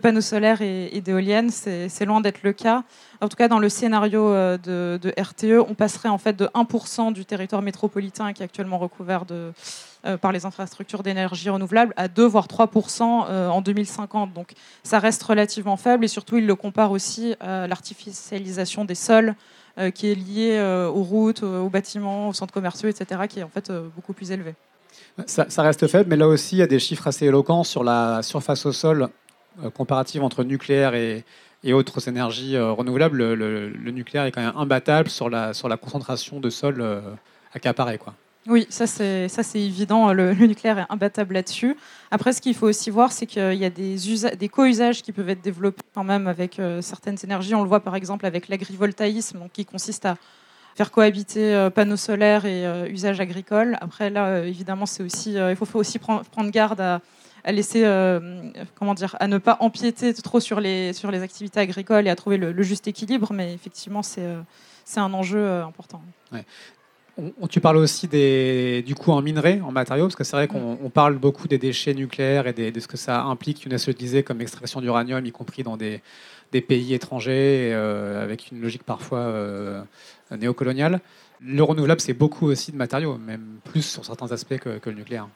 panneaux solaires et d'éoliennes. C'est loin d'être le cas. En tout cas, dans le scénario de RTE, on passerait en fait de 1% du territoire métropolitain qui est actuellement recouvert par les infrastructures d'énergie renouvelable à 2 voire 3% en 2050. Donc ça reste relativement faible, et surtout, il le compare aussi à l'artificialisation des sols qui est liée aux routes, aux bâtiments, aux centres commerciaux, etc., qui est en fait beaucoup plus élevée. Ça reste faible, mais là aussi, il y a des chiffres assez éloquents sur la surface au sol comparative entre nucléaire et autres énergies renouvelables. Le nucléaire est quand même imbattable sur la concentration de sol accaparée, quoi. Oui, ça c'est évident. Le nucléaire est imbattable là-dessus. Après, ce qu'il faut aussi voir, c'est qu'il y a des co-usages qui peuvent être développés quand même avec certaines énergies. On le voit par exemple avec l'agrivoltaïsme, donc qui consiste à faire cohabiter panneaux solaires et usages agricoles. Après, là, évidemment, c'est aussi, il faut aussi prendre garde à laisser, à ne pas empiéter trop sur les activités agricoles et à trouver le juste équilibre. Mais effectivement, c'est un enjeu important. Ouais. Tu parles aussi du coût en minerais, en matériaux, parce que c'est vrai qu'on parle beaucoup des déchets nucléaires et de ce que ça implique, Younes le disait, comme extraction d'uranium, y compris dans des pays étrangers, avec une logique parfois néocoloniale. Le renouvelable, c'est beaucoup aussi de matériaux, même plus sur certains aspects que le nucléaire.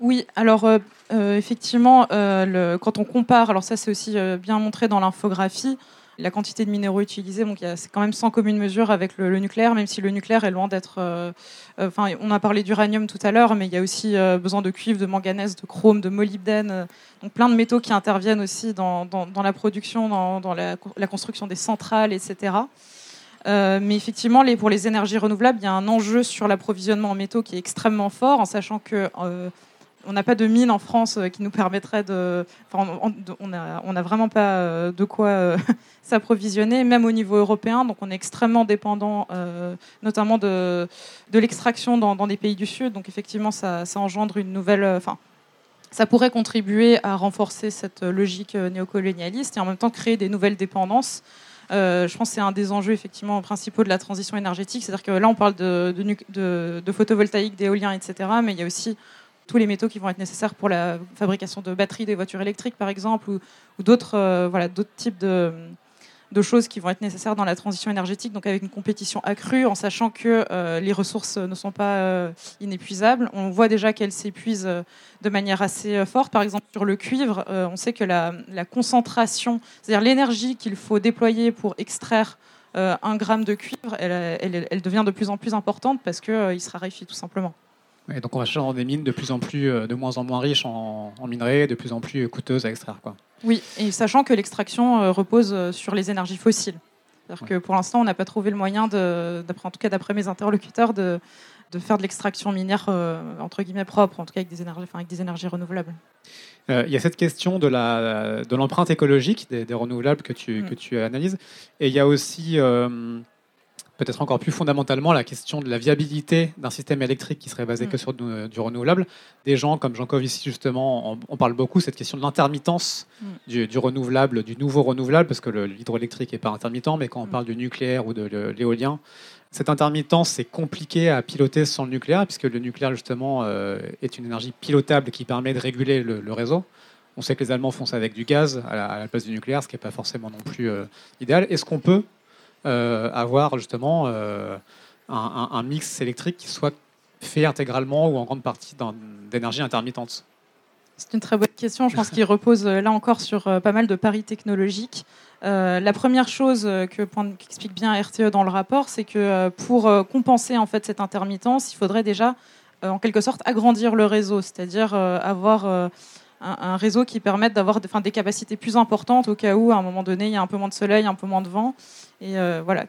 Oui, alors effectivement, quand on compare, alors ça c'est aussi bien montré dans l'infographie, la quantité de minéraux utilisés, donc c'est quand même sans commune mesure avec le nucléaire, même si le nucléaire est loin d'être... on a parlé d'uranium tout à l'heure, mais il y a aussi besoin de cuivre, de manganèse, de chrome, de molybdène, donc plein de métaux qui interviennent aussi dans la production, dans la construction des centrales, etc. Mais effectivement, pour les énergies renouvelables, il y a un enjeu sur l'approvisionnement en métaux qui est extrêmement fort, en sachant que... on n'a pas de mine en France qui nous permettrait de... Enfin, on n'a vraiment pas de quoi s'approvisionner, même au niveau européen. Donc, on est extrêmement dépendant, notamment de l'extraction dans des pays du Sud. Donc, effectivement, ça engendre une nouvelle... ça pourrait contribuer à renforcer cette logique néocolonialiste et en même temps créer des nouvelles dépendances. Je pense que c'est un des enjeux effectivement principaux de la transition énergétique. C'est-à-dire que là, on parle de photovoltaïque, d'éolien, etc. Mais il y a aussi... tous les métaux qui vont être nécessaires pour la fabrication de batteries des voitures électriques, par exemple, ou d'autres types de choses qui vont être nécessaires dans la transition énergétique, donc avec une compétition accrue, en sachant que les ressources ne sont pas inépuisables. On voit déjà qu'elles s'épuisent de manière assez forte. Par exemple, sur le cuivre, on sait que la concentration, c'est-à-dire l'énergie qu'il faut déployer pour extraire un gramme de cuivre, elle devient de plus en plus importante parce qu'il se raréfie tout simplement. Et donc on va chercher dans des mines de moins en moins riches en minerais, de plus en plus coûteuses à extraire, quoi. Oui, et sachant que l'extraction repose sur les énergies fossiles. C'est-à-dire que pour l'instant, on n'a pas trouvé le moyen, en tout cas d'après mes interlocuteurs, de faire de l'extraction minière entre guillemets propre, en tout cas avec des énergies renouvelables. Il y a cette question de l'empreinte écologique des renouvelables que tu analyses. Et il y a aussi... peut-être encore plus fondamentalement, la question de la viabilité d'un système électrique qui serait basé que sur du renouvelable. Des gens comme Jancovici, justement, on parle beaucoup de cette question de l'intermittence du renouvelable, du nouveau renouvelable, parce que l'hydroélectrique n'est pas intermittent, mais quand on parle du nucléaire ou de l'éolien, cette intermittence, c'est compliqué à piloter sans le nucléaire, puisque le nucléaire, justement, est une énergie pilotable qui permet de réguler le réseau. On sait que les Allemands font ça avec du gaz à la place du nucléaire, ce qui n'est pas forcément non plus idéal. Est-ce qu'on peut avoir justement un mix électrique qui soit fait intégralement ou en grande partie d'énergie intermittente? C'est une très bonne question. Je pense qu'il repose là encore sur pas mal de paris technologiques. La première chose qu'explique bien RTE dans le rapport, c'est que pour compenser en fait cette intermittence, il faudrait déjà en quelque sorte agrandir le réseau, c'est-à-dire avoir un réseau qui permette d'avoir des capacités plus importantes au cas où, à un moment donné, il y a un peu moins de soleil, un peu moins de vent, et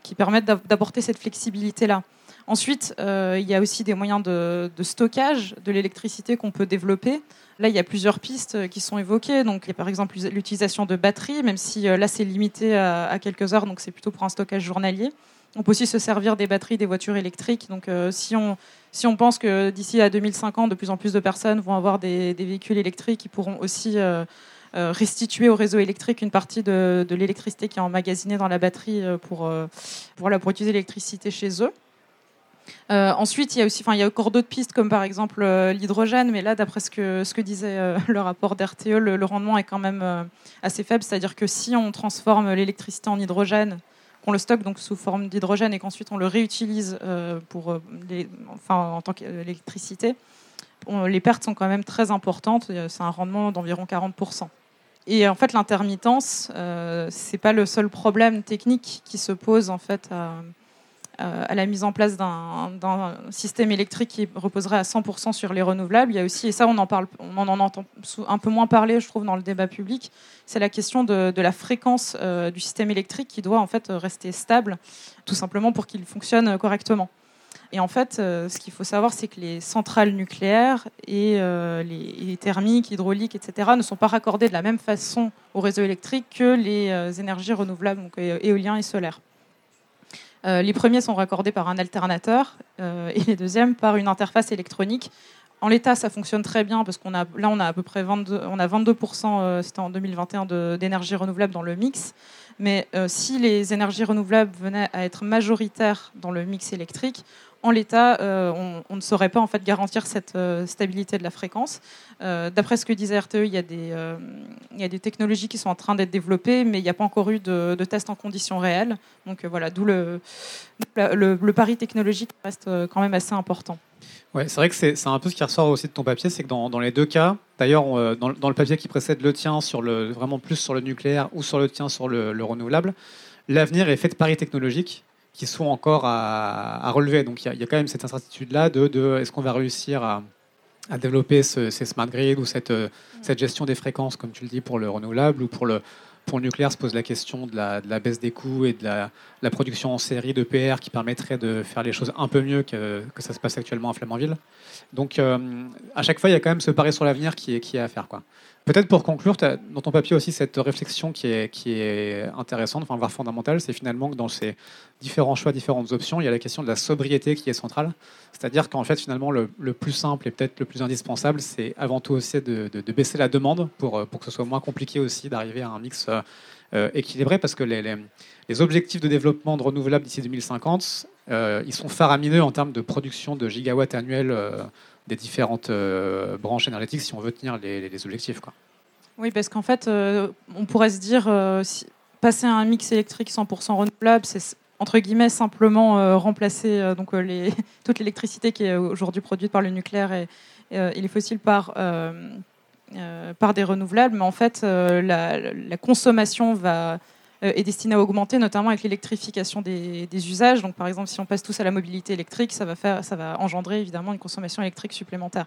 qui permettent d'apporter cette flexibilité-là. Ensuite, il y a aussi des moyens de stockage de l'électricité qu'on peut développer. Là, il y a plusieurs pistes qui sont évoquées. Donc, par exemple, l'utilisation de batteries, même si là, c'est limité à quelques heures, donc c'est plutôt pour un stockage journalier. On peut aussi se servir des batteries des voitures électriques. Donc, si on pense que d'ici à 2050, de plus en plus de personnes vont avoir des véhicules électriques qui pourront aussi restituer au réseau électrique une partie de l'électricité qui est emmagasinée dans la batterie pour utiliser l'électricité chez eux. Ensuite, il y a encore d'autres pistes, comme par exemple l'hydrogène. Mais là, d'après ce que disait le rapport d'RTE, le rendement est quand même assez faible. C'est-à-dire que si on transforme l'électricité en hydrogène, qu'on le stocke donc sous forme d'hydrogène et qu'ensuite on le réutilise en tant qu'électricité, les pertes sont quand même très importantes. C'est un rendement d'environ 40%. Et en fait, l'intermittence, c'est pas le seul problème technique qui se pose en fait à la mise en place d'un système électrique qui reposerait à 100% sur les renouvelables. Il y a aussi, et ça on en entend un peu moins parler, je trouve, dans le débat public, c'est la question de la fréquence du système électrique qui doit en fait rester stable, tout simplement pour qu'il fonctionne correctement. Et en fait, ce qu'il faut savoir, c'est que les centrales nucléaires et les thermiques, hydrauliques, etc. ne sont pas raccordées de la même façon au réseau électrique que les énergies renouvelables, donc éolien et solaire. Les premiers sont raccordés par un alternateur et les deuxièmes par une interface électronique. En l'état, ça fonctionne très bien parce qu'on a à peu près 22%, c'était en 2021, d'énergie renouvelable dans le mix. Mais si les énergies renouvelables venaient à être majoritaires dans le mix électrique, en l'état, on ne saurait pas en fait garantir cette stabilité de la fréquence. D'après ce que disait RTE, il y a des technologies qui sont en train d'être développées, mais il n'y a pas encore eu de tests en conditions réelles. Donc voilà, d'où le pari technologique reste quand même assez important. Ouais, c'est vrai que c'est un peu ce qui ressort aussi de ton papier, c'est que dans les deux cas, d'ailleurs dans le papier qui précède le tien vraiment plus sur le nucléaire ou sur le tien sur le renouvelable, l'avenir est fait de paris technologiques qui sont encore à relever. Donc il y a quand même cette incertitude-là de est-ce qu'on va réussir à développer ces smart grids ou cette gestion des fréquences, comme tu le dis, pour le renouvelable ou pour le nucléaire se pose la question de la baisse des coûts et de la production en série d'EPR qui permettrait de faire les choses un peu mieux que ça se passe actuellement à Flamanville. Donc à chaque fois, il y a quand même ce pari sur l'avenir qui est à faire, quoi. Peut-être pour conclure, dans ton papier aussi cette réflexion qui est intéressante, voire fondamentale, c'est finalement que dans ces différents choix, différentes options, il y a la question de la sobriété qui est centrale. C'est-à-dire qu'en fait, finalement, le plus simple et peut-être le plus indispensable, c'est avant tout aussi de baisser la demande pour que ce soit moins compliqué aussi d'arriver à un mix équilibré, parce que les objectifs de développement de renouvelables d'ici 2050, ils sont faramineux en termes de production de gigawatts annuels des différentes branches énergétiques si on veut tenir les objectifs, quoi. Oui, parce qu'en fait, on pourrait se dire, passer à un mix électrique 100% renouvelable, c'est entre guillemets simplement remplacer toute l'électricité qui est aujourd'hui produite par le nucléaire et les fossiles par des renouvelables. Mais en fait, la consommation est destinée à augmenter, notamment avec l'électrification des usages. Donc, par exemple, si on passe tous à la mobilité électrique, ça va engendrer évidemment une consommation électrique supplémentaire.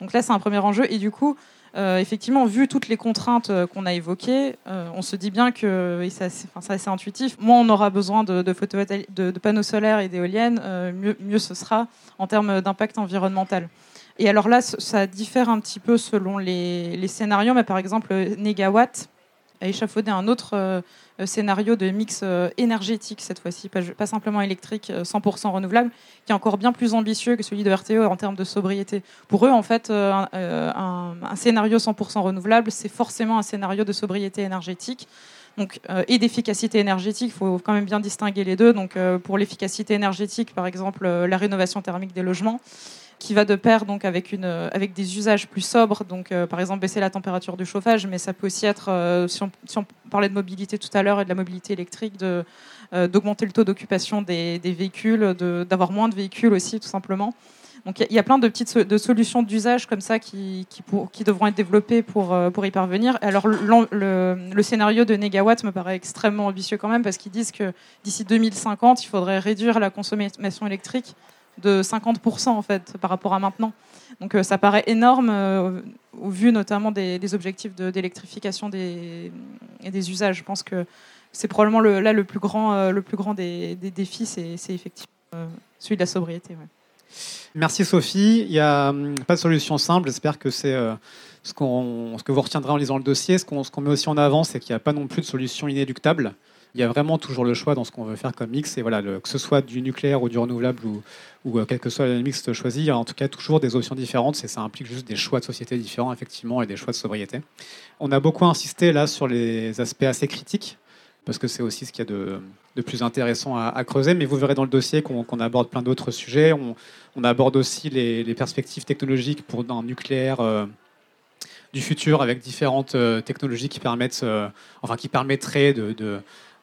Donc là, c'est un premier enjeu. Et du coup, effectivement, vu toutes les contraintes qu'on a évoquées, on se dit bien que, et c'est assez intuitif, moins on aura besoin de panneaux solaires et d'éoliennes, mieux ce sera en termes d'impact environnemental. Et alors là, ça diffère un petit peu selon les scénarios. Mais par exemple, Négawatts a échafaudé un autre scénario de mix énergétique, cette fois-ci, pas simplement électrique, 100% renouvelable, qui est encore bien plus ambitieux que celui de RTE en termes de sobriété. Pour eux, en fait, un scénario 100% renouvelable, c'est forcément un scénario de sobriété énergétique. Donc, et d'efficacité énergétique, il faut quand même bien distinguer les deux. Donc, pour l'efficacité énergétique, par exemple, la rénovation thermique des logements, qui va de pair donc avec des usages plus sobres, donc par exemple baisser la température du chauffage, mais ça peut aussi être, si on parlait de mobilité tout à l'heure et de la mobilité électrique, d'augmenter le taux d'occupation des véhicules, d'avoir moins de véhicules aussi tout simplement. Donc il y a plein de petites solutions d'usage comme ça qui devront être développées pour y parvenir. Alors le scénario de Négawatts me paraît extrêmement ambitieux quand même, parce qu'ils disent que d'ici 2050, il faudrait réduire la consommation électrique de 50% en fait par rapport à maintenant. Donc ça paraît énorme au vu notamment des objectifs d'électrification et des usages. Je pense que c'est probablement le plus grand des défis, c'est effectivement celui de la sobriété. Ouais. Merci Sophie. Il n'y a pas de solution simple. J'espère que c'est ce que vous retiendrez en lisant le dossier. Ce qu'on met aussi en avant, c'est qu'il n'y a pas non plus de solution inéluctable. Il y a vraiment toujours le choix dans ce qu'on veut faire comme mix. Et voilà, que ce soit du nucléaire ou du renouvelable ou quel que soit le mix choisi, il y a en tout cas toujours des options différentes. Et ça implique juste des choix de société différents, effectivement, et des choix de sobriété. On a beaucoup insisté là sur les aspects assez critiques, parce que c'est aussi ce qu'il y a de plus intéressant à creuser. Mais vous verrez dans le dossier qu'on aborde plein d'autres sujets. On aborde aussi les perspectives technologiques pour un nucléaire du futur, avec différentes technologies qui permettraient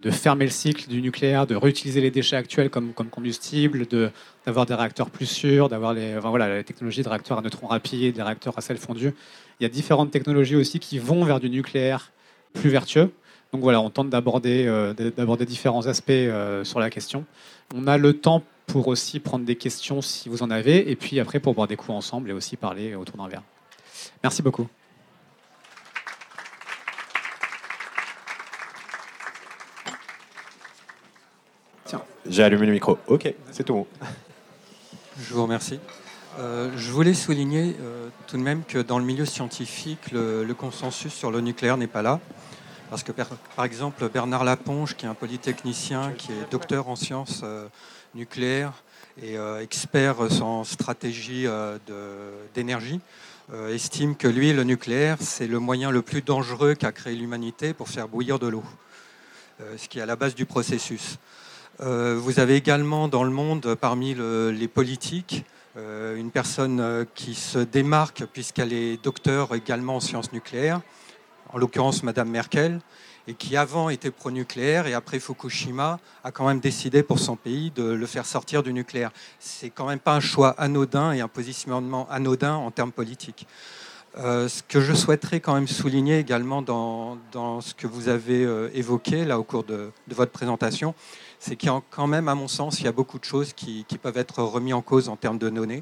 de fermer le cycle du nucléaire, de réutiliser les déchets actuels comme combustible, d'avoir des réacteurs plus sûrs, d'avoir les technologies de réacteurs à neutrons rapides, des réacteurs à sel fondu. Il y a différentes technologies aussi qui vont vers du nucléaire plus vertueux. Donc voilà, on tente d'aborder différents aspects sur la question. On a le temps pour aussi prendre des questions si vous en avez, et puis après pour boire des coups ensemble et aussi parler autour d'un verre. Merci beaucoup. J'ai allumé le micro. Ok, c'est tout bon. Je vous remercie. Je voulais souligner tout de même que dans le milieu scientifique, le consensus sur le nucléaire n'est pas là. Parce que, par exemple, Bernard Laponge, qui est un polytechnicien, qui est docteur en sciences nucléaires et expert en stratégie d'énergie, estime que lui, le nucléaire, c'est le moyen le plus dangereux qu'a créé l'humanité pour faire bouillir de l'eau, ce qui est à la base du processus. Vous avez également dans le monde, parmi les politiques, une personne qui se démarque puisqu'elle est docteur également en sciences nucléaires, en l'occurrence Madame Merkel, et qui avant était pro-nucléaire et après Fukushima a quand même décidé pour son pays de le faire sortir du nucléaire. C'est quand même pas un choix anodin et un positionnement anodin en termes politiques. Ce que je souhaiterais quand même souligner également dans ce que vous avez évoqué là au cours de votre présentation, c'est qu'il y a quand même, à mon sens, il y a beaucoup de choses qui peuvent être remises en cause en termes de données.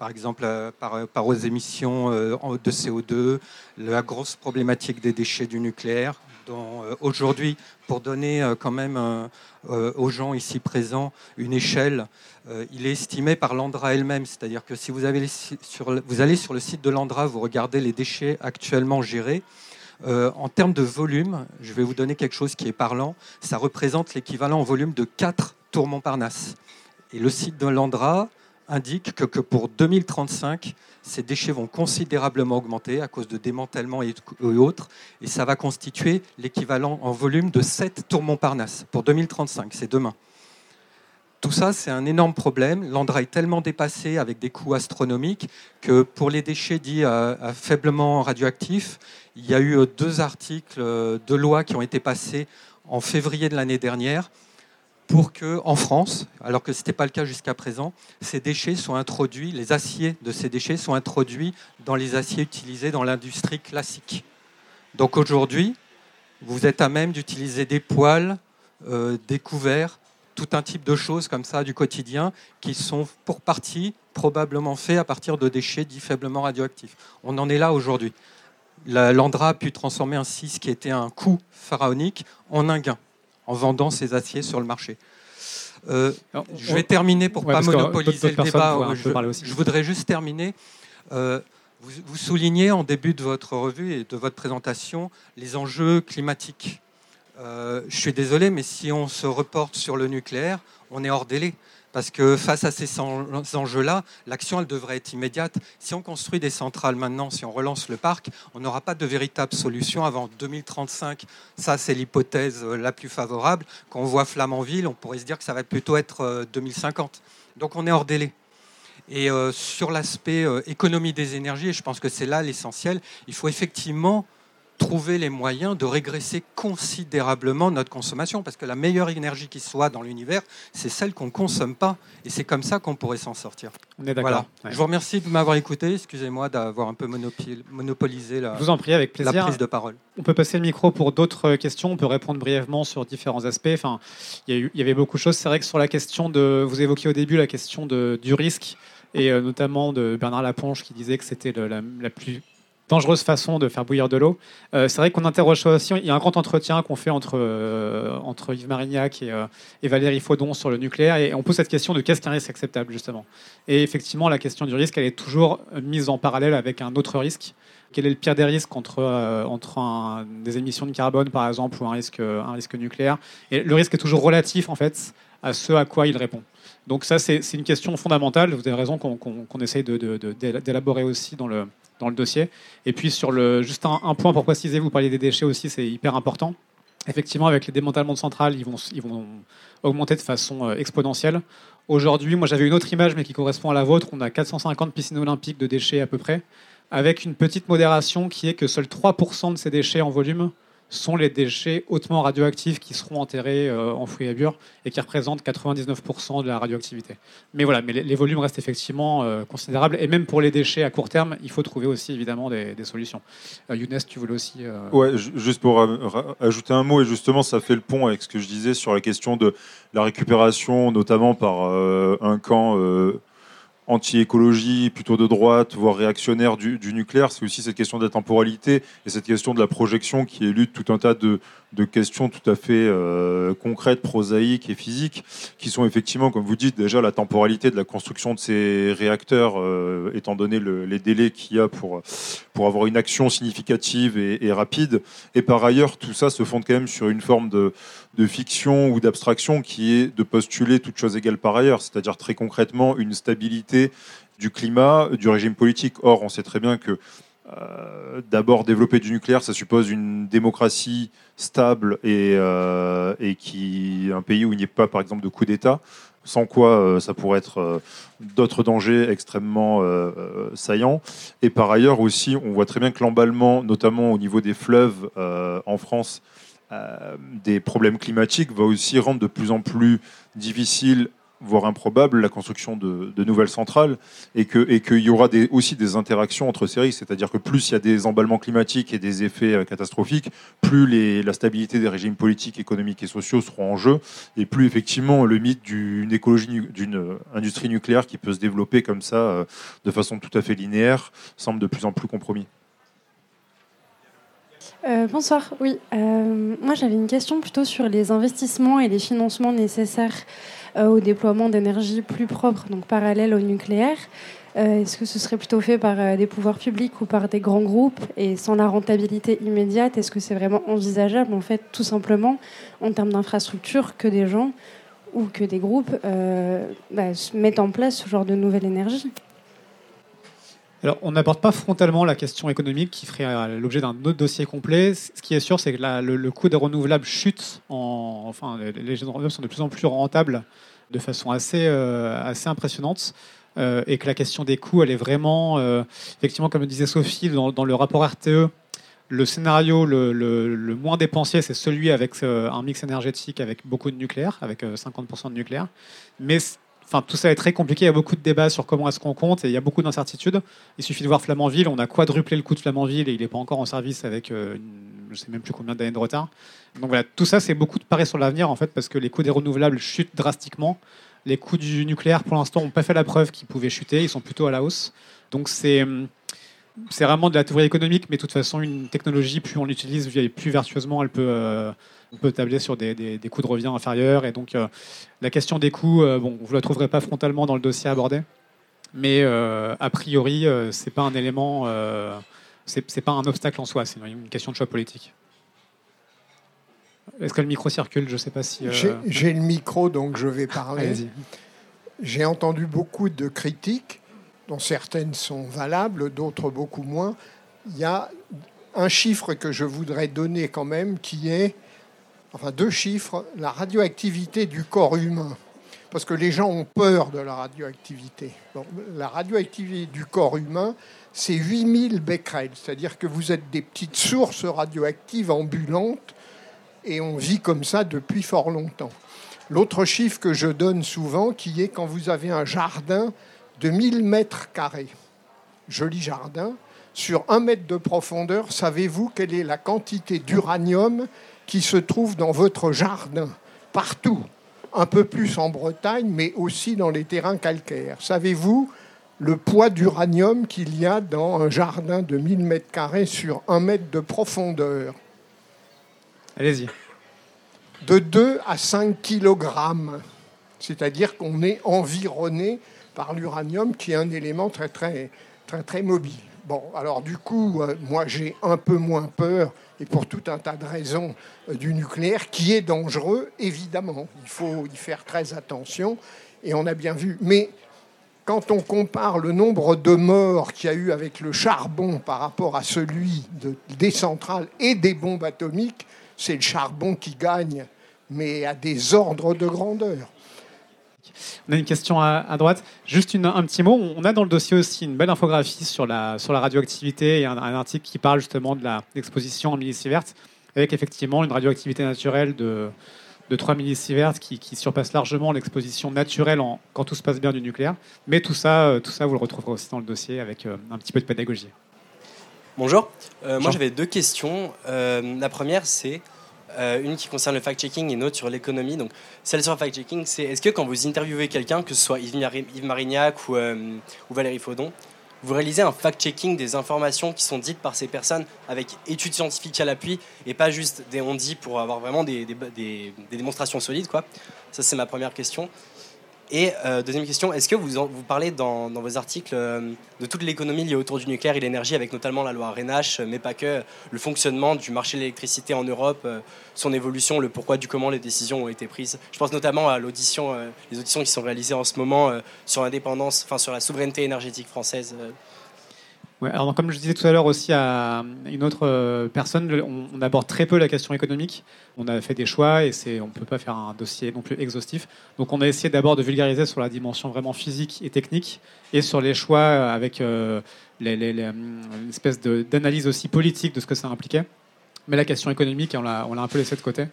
Par exemple, par aux émissions de CO2, la grosse problématique des déchets du nucléaire, dont aujourd'hui, pour donner quand même aux gens ici présents une échelle, il est estimé par l'ANDRA elle-même. C'est-à-dire que si vous allez sur le site de l'ANDRA, vous regardez les déchets actuellement gérés, en termes de volume, je vais vous donner quelque chose qui est parlant, ça représente l'équivalent en volume de 4 tours Montparnasse. Et le site de l'ANDRA indique que pour 2035, ces déchets vont considérablement augmenter à cause de démantèlement et autres, et ça va constituer l'équivalent en volume de 7 tours Montparnasse pour 2035, c'est demain. Tout ça, c'est un énorme problème. L'ANDRA est tellement dépassé avec des coûts astronomiques que pour les déchets dits à faiblement radioactifs, il y a eu 2 articles de loi qui ont été passés en février de l'année dernière pour que, en France, alors que ce n'était pas le cas jusqu'à présent, ces déchets soient introduits, les aciers de ces déchets sont introduits dans les aciers utilisés dans l'industrie classique. Donc aujourd'hui, vous êtes à même d'utiliser des poêles, des couverts, tout un type de choses comme ça du quotidien qui sont pour partie probablement faits à partir de déchets dits faiblement radioactifs. On en est là aujourd'hui. L'Andra a pu transformer ainsi ce qui était un coût pharaonique en un gain, en vendant ses aciers sur le marché. Je vais terminer pour ne pas monopoliser le débat. Je voudrais juste terminer. Vous soulignez en début de votre revue et de votre présentation les enjeux climatiques. Je suis désolé, mais si on se reporte sur le nucléaire, on est hors délai. Parce que face à ces enjeux-là, l'action, elle devrait être immédiate. Si on construit des centrales maintenant, si on relance le parc, on n'aura pas de véritable solution avant 2035. Ça, c'est l'hypothèse la plus favorable. Quand on voit Flamanville, on pourrait se dire que ça va plutôt être 2050. Donc on est hors délai. Et sur l'aspect économie des énergies, et je pense que c'est là l'essentiel, il faut effectivement trouver les moyens de régresser considérablement notre consommation, parce que la meilleure énergie qui soit dans l'univers, c'est celle qu'on ne consomme pas, et c'est comme ça qu'on pourrait s'en sortir. On est d'accord. Voilà. Ouais. Je vous remercie de m'avoir écouté, excusez-moi d'avoir un peu monopolisé la, je vous en prie, avec plaisir, la prise de parole. On peut passer le micro pour d'autres questions, on peut répondre brièvement sur différents aspects, enfin, il y avait beaucoup de choses, c'est vrai que sur la question de, vous évoquiez au début la question du risque, et notamment de Bernard Laponche qui disait que c'était la plus dangereuse façon de faire bouillir de l'eau. C'est vrai qu'on interroge ça aussi. Il y a un grand entretien qu'on fait entre Yves Marignac et Valérie Faudon sur le nucléaire. Et on pose cette question de qu'est-ce qu'un risque acceptable, justement. Et effectivement, la question du risque, elle est toujours mise en parallèle avec un autre risque. Quel est le pire des risques entre des émissions de carbone, par exemple, ou un risque nucléaire ? Et le risque est toujours relatif, en fait, à ce à quoi il répond. Donc ça, c'est une question fondamentale. Vous avez raison qu'on essaye d'élaborer aussi dans le dossier. Et puis, sur juste un point pour préciser, vous parliez des déchets aussi, c'est hyper important. Effectivement, avec les démantèlements de centrales, ils vont augmenter de façon exponentielle. Aujourd'hui, moi, j'avais une autre image, mais qui correspond à la vôtre. On a 450 piscines olympiques de déchets à peu près, avec une petite modération qui est que seuls 3% de ces déchets en volume sont les déchets hautement radioactifs qui seront enterrés en fouilles à bure et qui représentent 99% de la radioactivité. Mais voilà, les volumes restent effectivement considérables. Et même pour les déchets à court terme, il faut trouver aussi évidemment des solutions. Youness, tu voulais aussi... Ouais, juste pour ajouter un mot, et justement ça fait le pont avec ce que je disais sur la question de la récupération, notamment par un camp... anti-écologie, plutôt de droite, voire réactionnaire du nucléaire, c'est aussi cette question de la temporalité et cette question de la projection qui élude tout un tas de questions tout à fait concrètes, prosaïques et physiques, qui sont effectivement, comme vous dites, déjà la temporalité de la construction de ces réacteurs, étant donné les délais qu'il y a pour avoir une action significative et rapide. Et par ailleurs, tout ça se fonde quand même sur une forme de fiction ou d'abstraction qui est de postuler toutes choses égales par ailleurs, c'est-à-dire très concrètement une stabilité du climat, du régime politique. Or, on sait très bien que d'abord développer du nucléaire, ça suppose une démocratie stable et qui un pays où il n'y ait pas, par exemple, de coup d'État, sans quoi ça pourrait être d'autres dangers extrêmement saillants. Et par ailleurs aussi, on voit très bien que l'emballement, notamment au niveau des fleuves en France, des problèmes climatiques va aussi rendre de plus en plus difficile, voire improbable, la construction de nouvelles centrales, et qu'il y aura aussi des interactions entre ces risques, c'est-à-dire que plus il y a des emballements climatiques et des effets catastrophiques, plus la stabilité des régimes politiques, économiques et sociaux sera en jeu, et plus effectivement le mythe d'une industrie nucléaire qui peut se développer comme ça de façon tout à fait linéaire semble de plus en plus compromis. Bonsoir, oui. Moi, j'avais une question plutôt sur les investissements et les financements nécessaires au déploiement d'énergie plus propre, donc parallèle au nucléaire. Est-ce que ce serait plutôt fait par des pouvoirs publics ou par des grands groupes ? Et sans la rentabilité immédiate, est-ce que c'est vraiment envisageable, en fait, tout simplement, en termes d'infrastructure, que des gens ou que des groupes mettent en place ce genre de nouvelle énergie ? Alors, on n'aborde pas frontalement la question économique qui ferait l'objet d'un autre dossier complet. Ce qui est sûr, c'est que le coût des renouvelables chute. Les renouvelables sont de plus en plus rentables de façon assez impressionnante. Et que la question des coûts, elle est vraiment... effectivement, comme le disait Sophie, dans le rapport RTE, Le scénario le moins dépensier, c'est celui avec un mix énergétique avec beaucoup de nucléaire, avec 50% de nucléaire. Mais enfin, tout ça est très compliqué. Il y a beaucoup de débats sur comment est-ce qu'on compte et il y a beaucoup d'incertitudes. Il suffit de voir Flamanville. On a quadruplé le coût de Flamanville et il n'est pas encore en service avec je ne sais même plus combien d'années de retard. Donc voilà, tout ça, c'est beaucoup de paris sur l'avenir en fait, parce que les coûts des renouvelables chutent drastiquement. Les coûts du nucléaire, pour l'instant, n'ont pas fait la preuve qu'ils pouvaient chuter. Ils sont plutôt à la hausse. Donc c'est vraiment de la théorie économique, mais de toute façon, une technologie, plus on l'utilise, plus vertueusement, elle peut, on peut tabler sur des coûts de revient inférieurs. Et donc, la question des coûts, bon, vous ne la trouverez pas frontalement dans le dossier abordé, mais a priori, ce n'est pas un élément, c'est pas un obstacle en soi, c'est une question de choix politique. Est-ce que le micro circule ? Je ne sais pas si... J'ai le micro, donc je vais parler. Allez-y. J'ai entendu beaucoup de critiques, dont certaines sont valables, d'autres beaucoup moins. Il y a un chiffre que je voudrais donner quand même, qui est, enfin deux chiffres, la radioactivité du corps humain. Parce que les gens ont peur de la radioactivité. Bon, la radioactivité du corps humain, c'est 8000 becquerels. C'est-à-dire que vous êtes des petites sources radioactives ambulantes et on vit comme ça depuis fort longtemps. L'autre chiffre que je donne souvent, qui est quand vous avez un jardin de 1000 mètres carrés, joli jardin, sur 1 mètre de profondeur, savez-vous quelle est la quantité d'uranium qui se trouve dans votre jardin ? Partout, un peu plus en Bretagne, mais aussi dans les terrains calcaires. Savez-vous le poids d'uranium qu'il y a dans un jardin de 1000 mètres carrés sur 1 mètre de profondeur ? Allez-y. De 2 à 5 kilogrammes, c'est-à-dire qu'on est environné par l'uranium, qui est un élément très, très, très, très mobile. Bon, alors du coup, moi, j'ai un peu moins peur, et pour tout un tas de raisons, du nucléaire, qui est dangereux, évidemment. Il faut y faire très attention, et on a bien vu. Mais quand on compare le nombre de morts qu'il y a eu avec le charbon par rapport à celui des centrales et des bombes atomiques, c'est le charbon qui gagne, mais à des ordres de grandeur. On a une question à droite. Juste un petit mot. On a dans le dossier aussi une belle infographie sur la radioactivité et un article qui parle justement de l'exposition en millisieverts, avec effectivement une radioactivité naturelle de 3 millisieverts qui surpasse largement l'exposition naturelle quand tout se passe bien du nucléaire. Mais tout ça, vous le retrouverez aussi dans le dossier avec un petit peu de pédagogie. Bonjour. Moi, j'avais deux questions. La première, c'est... une qui concerne le fact-checking et une autre sur l'économie. Donc, celle sur le fact-checking, c'est est-ce que quand vous interviewez quelqu'un, que ce soit Yves Marignac ou Valérie Faudon, vous réalisez un fact-checking des informations qui sont dites par ces personnes avec études scientifiques à l'appui et pas juste des on-dit pour avoir vraiment des démonstrations solides, quoi. Ça, c'est ma première question. Et deuxième question, est-ce que vous parlez dans vos articles de toute l'économie liée autour du nucléaire et l'énergie, avec notamment la loi Reynasch, mais pas que, le fonctionnement du marché de l'électricité en Europe, son évolution, le pourquoi du comment les décisions ont été prises. Je pense notamment à les auditions qui sont réalisées en ce moment sur l'indépendance, enfin sur la souveraineté énergétique française. Ouais, alors comme je disais tout à l'heure aussi à une autre personne, on aborde très peu la question économique. On a fait des choix et on ne peut pas faire un dossier non plus exhaustif. Donc on a essayé d'abord de vulgariser sur la dimension vraiment physique et technique et sur les choix avec une espèce d'analyse aussi politique de ce que ça impliquait. Mais la question économique, on l'a un peu laissée de côté.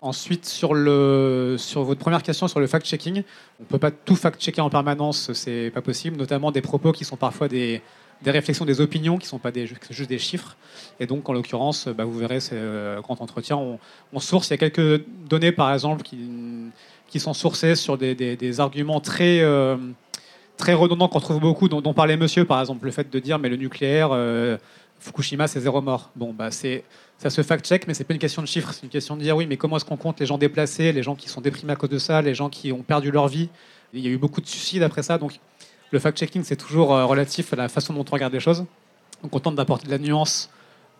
Ensuite, sur votre première question, sur le fact-checking, on ne peut pas tout fact-checker en permanence, ce n'est pas possible, notamment des propos qui sont parfois des réflexions, des opinions qui ne sont pas juste des chiffres. Et donc, en l'occurrence, vous verrez, c'est grand entretien, on source. Il y a quelques données, par exemple, qui sont sourcées sur des arguments très, très redondants qu'on trouve beaucoup, dont parlait monsieur, par exemple, le fait de dire « mais le nucléaire, Fukushima, c'est 0 mort ». Bon, ça se fact-check, mais ce n'est pas une question de chiffres. C'est une question de dire « oui, mais comment est-ce qu'on compte les gens déplacés, les gens qui sont déprimés à cause de ça, les gens qui ont perdu leur vie ?» Il y a eu beaucoup de suicides après ça, donc... Le fact-checking, c'est toujours relatif à la façon dont on regarde les choses. Donc, on tente d'apporter de la nuance,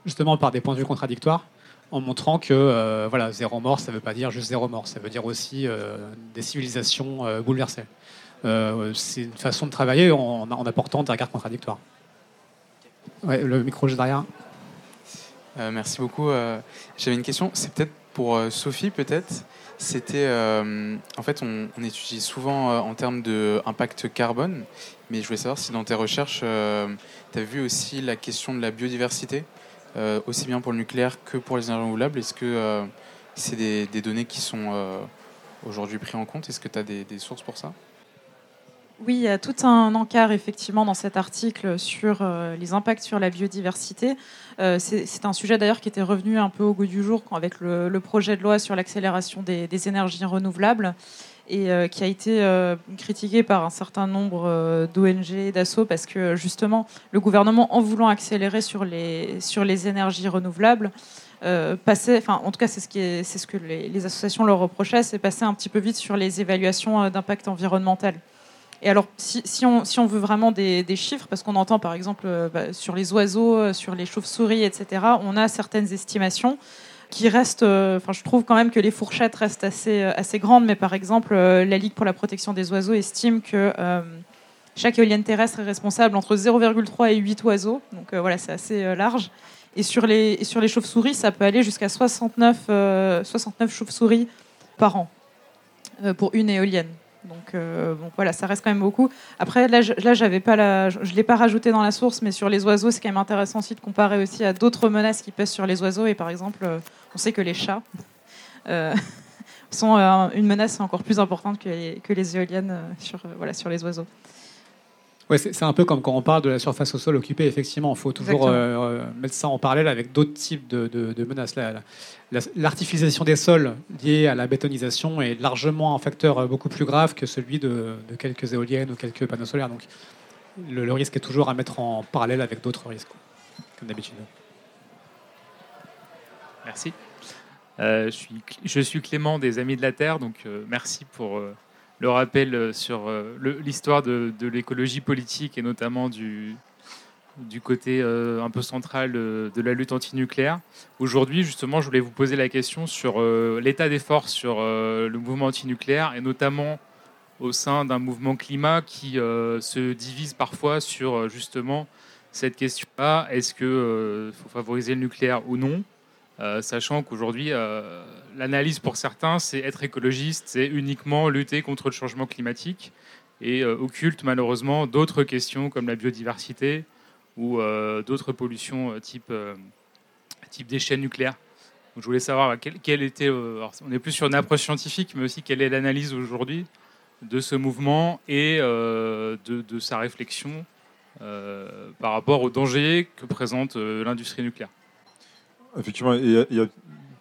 justement, par des points de vue contradictoires, en montrant que, voilà, 0 mort, ça ne veut pas dire juste 0 mort. Ça veut dire aussi des civilisations bouleversées. C'est une façon de travailler en apportant des regards contradictoires. Ouais, le micro juste derrière. Merci beaucoup. J'avais une question. C'est peut-être pour Sophie, peut-être. C'était, en fait, on étudie souvent en termes d'impact carbone, mais je voulais savoir si dans tes recherches, tu as vu aussi la question de la biodiversité aussi bien pour le nucléaire que pour les énergies renouvelables? Est-ce que c'est des données qui sont aujourd'hui prises en compte? Est-ce que tu as des sources pour ça? Oui, il y a tout un encart effectivement dans cet article sur les impacts sur la biodiversité. C'est un sujet d'ailleurs qui était revenu un peu au goût du jour avec le projet de loi sur l'accélération des énergies renouvelables et qui a été critiqué par un certain nombre d'ONG, d'assauts, parce que justement le gouvernement, en voulant accélérer sur les énergies renouvelables, passer, enfin, en tout cas, c'est ce que les associations leur reprochaient, c'est passer un petit peu vite sur les évaluations d'impact environnemental. Et alors, si on veut vraiment des chiffres, parce qu'on entend par exemple sur les oiseaux, sur les chauves-souris, etc., on a certaines estimations qui restent... je trouve quand même que les fourchettes restent assez grandes, mais par exemple, la Ligue pour la protection des oiseaux estime que chaque éolienne terrestre est responsable entre 0,3 et 8 oiseaux. Donc voilà, c'est assez large. Et sur les chauves-souris, ça peut aller jusqu'à 69 chauves-souris par an pour une éolienne. Donc voilà, ça reste quand même beaucoup. Après, là j'avais pas je l'ai pas rajouté dans la source, mais sur les oiseaux, c'est quand même intéressant aussi de comparer aussi à d'autres menaces qui pèsent sur les oiseaux. Et par exemple, on sait que les chats sont une menace encore plus importante que les éoliennes sur les oiseaux. Ouais, c'est un peu comme quand on parle de la surface au sol occupée, effectivement. Il faut toujours mettre ça en parallèle avec d'autres types de menaces. L'artificialisation des sols liée à la bétonisation est largement un facteur beaucoup plus grave que celui de quelques éoliennes ou quelques panneaux solaires. Donc le risque est toujours à mettre en parallèle avec d'autres risques, comme d'habitude. Merci. Je suis Clément des Amis de la Terre, donc merci pour... le rappel sur l'histoire de l'écologie politique et notamment du côté un peu central de la lutte antinucléaire. Aujourd'hui, justement, je voulais vous poser la question sur l'état des forces sur le mouvement antinucléaire et notamment au sein d'un mouvement climat qui se divise parfois sur justement cette question-là. Est-ce qu'il faut favoriser le nucléaire ou non ? Sachant qu'aujourd'hui, l'analyse pour certains, c'est être écologiste, c'est uniquement lutter contre le changement climatique et occulte malheureusement d'autres questions comme la biodiversité ou d'autres pollutions type déchets nucléaires. Donc, je voulais savoir quelle était, on est plus sur une approche scientifique, mais aussi quelle est l'analyse aujourd'hui de ce mouvement et de sa réflexion par rapport aux dangers que présente l'industrie nucléaire. Effectivement, il y a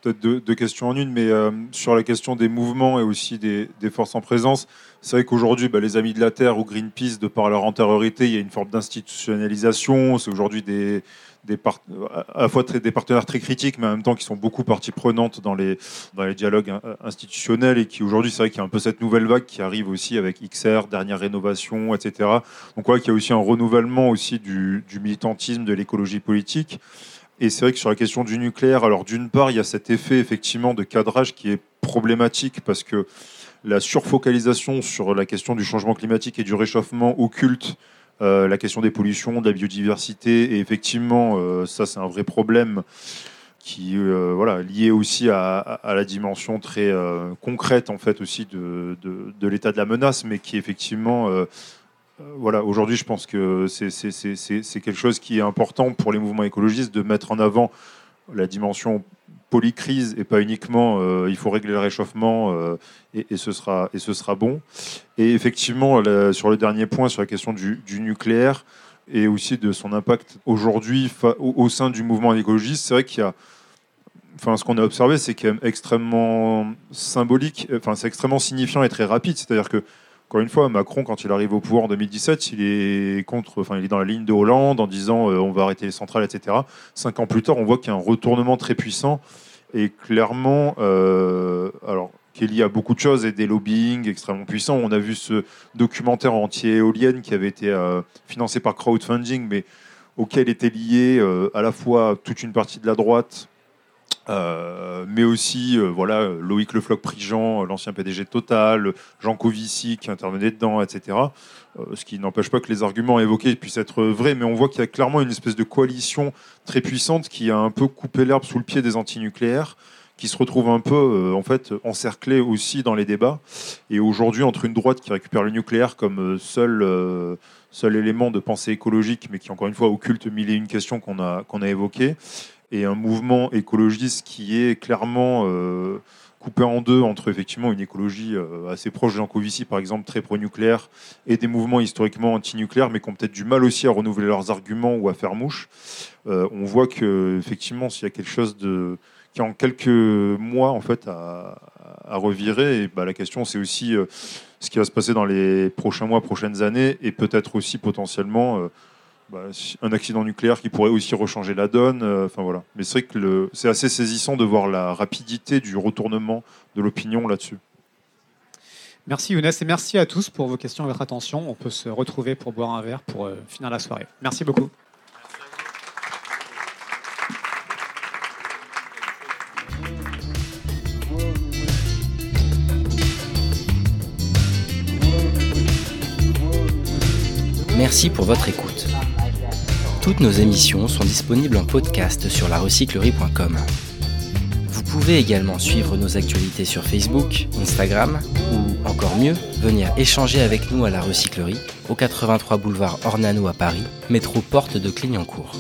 peut-être deux questions en une, mais sur la question des mouvements et aussi des forces en présence, c'est vrai qu'aujourd'hui, les Amis de la Terre ou Greenpeace, de par leur antériorité, il y a une forme d'institutionnalisation. C'est aujourd'hui à la fois des partenaires très critiques, mais en même temps qui sont beaucoup partie prenante dans les dialogues institutionnels et qui aujourd'hui, c'est vrai qu'il y a un peu cette nouvelle vague qui arrive aussi avec XR, dernière rénovation, etc. Donc voilà, qu'il y a aussi un renouvellement aussi du militantisme, de l'écologie politique. Et c'est vrai que sur la question du nucléaire, alors d'une part, il y a cet effet effectivement de cadrage qui est problématique parce que la surfocalisation sur la question du changement climatique et du réchauffement occulte la question des pollutions, de la biodiversité. Et effectivement, ça c'est un vrai problème qui lié aussi à la dimension très concrète en fait aussi de l'état de la menace, mais qui effectivement... aujourd'hui, je pense que c'est quelque chose qui est important pour les mouvements écologistes de mettre en avant la dimension polycrise et pas uniquement il faut régler le réchauffement et ce sera bon. Et effectivement, sur le dernier point, sur la question du nucléaire et aussi de son impact aujourd'hui au sein du mouvement écologiste, c'est vrai qu'il y a... ce qu'on a observé, c'est quand même extrêmement symbolique, c'est extrêmement signifiant et très rapide. C'est-à-dire que encore une fois, Macron, quand il arrive au pouvoir en 2017, il est dans la ligne de Hollande en disant on va arrêter les centrales, etc. 5 ans plus tard, on voit qu'il y a un retournement très puissant et clairement, qui est lié à beaucoup de choses et des lobbying extrêmement puissants. On a vu ce documentaire anti-éolienne qui avait été financé par crowdfunding, mais auquel était lié à la fois toute une partie de la droite, mais aussi Loïc Le Floch-Prigent, l'ancien PDG de Total, Jancovici qui intervenait dedans, etc. Ce qui n'empêche pas que les arguments évoqués puissent être vrais, mais on voit qu'il y a clairement une espèce de coalition très puissante qui a un peu coupé l'herbe sous le pied des antinucléaires, qui se retrouve un peu encerclée aussi dans les débats. Et aujourd'hui, entre une droite qui récupère le nucléaire comme seul élément de pensée écologique, mais qui encore une fois occulte mille et une questions qu'on a évoquées, et un mouvement écologiste qui est clairement coupé en deux entre effectivement une écologie assez proche de Jancovici, par exemple, très pro-nucléaire, et des mouvements historiquement anti-nucléaires, mais qui ont peut-être du mal aussi à renouveler leurs arguments ou à faire mouche. On voit que effectivement, s'il y a quelque chose de qui en quelques mois en fait à revirer, et bah, la question c'est aussi ce qui va se passer dans les prochains mois, prochaines années, et peut-être aussi potentiellement un accident nucléaire qui pourrait aussi rechanger la donne. Enfin voilà. Mais c'est vrai que c'est assez saisissant de voir la rapidité du retournement de l'opinion là-dessus. Merci Youness et merci à tous pour vos questions et votre attention. On peut se retrouver pour boire un verre pour finir la soirée. Merci beaucoup. Merci pour votre écoute. Toutes nos émissions sont disponibles en podcast sur larecyclerie.com. Vous pouvez également suivre nos actualités sur Facebook, Instagram ou, encore mieux, venir échanger avec nous à la Recyclerie, au 83 boulevard Ornano à Paris, métro Porte de Clignancourt.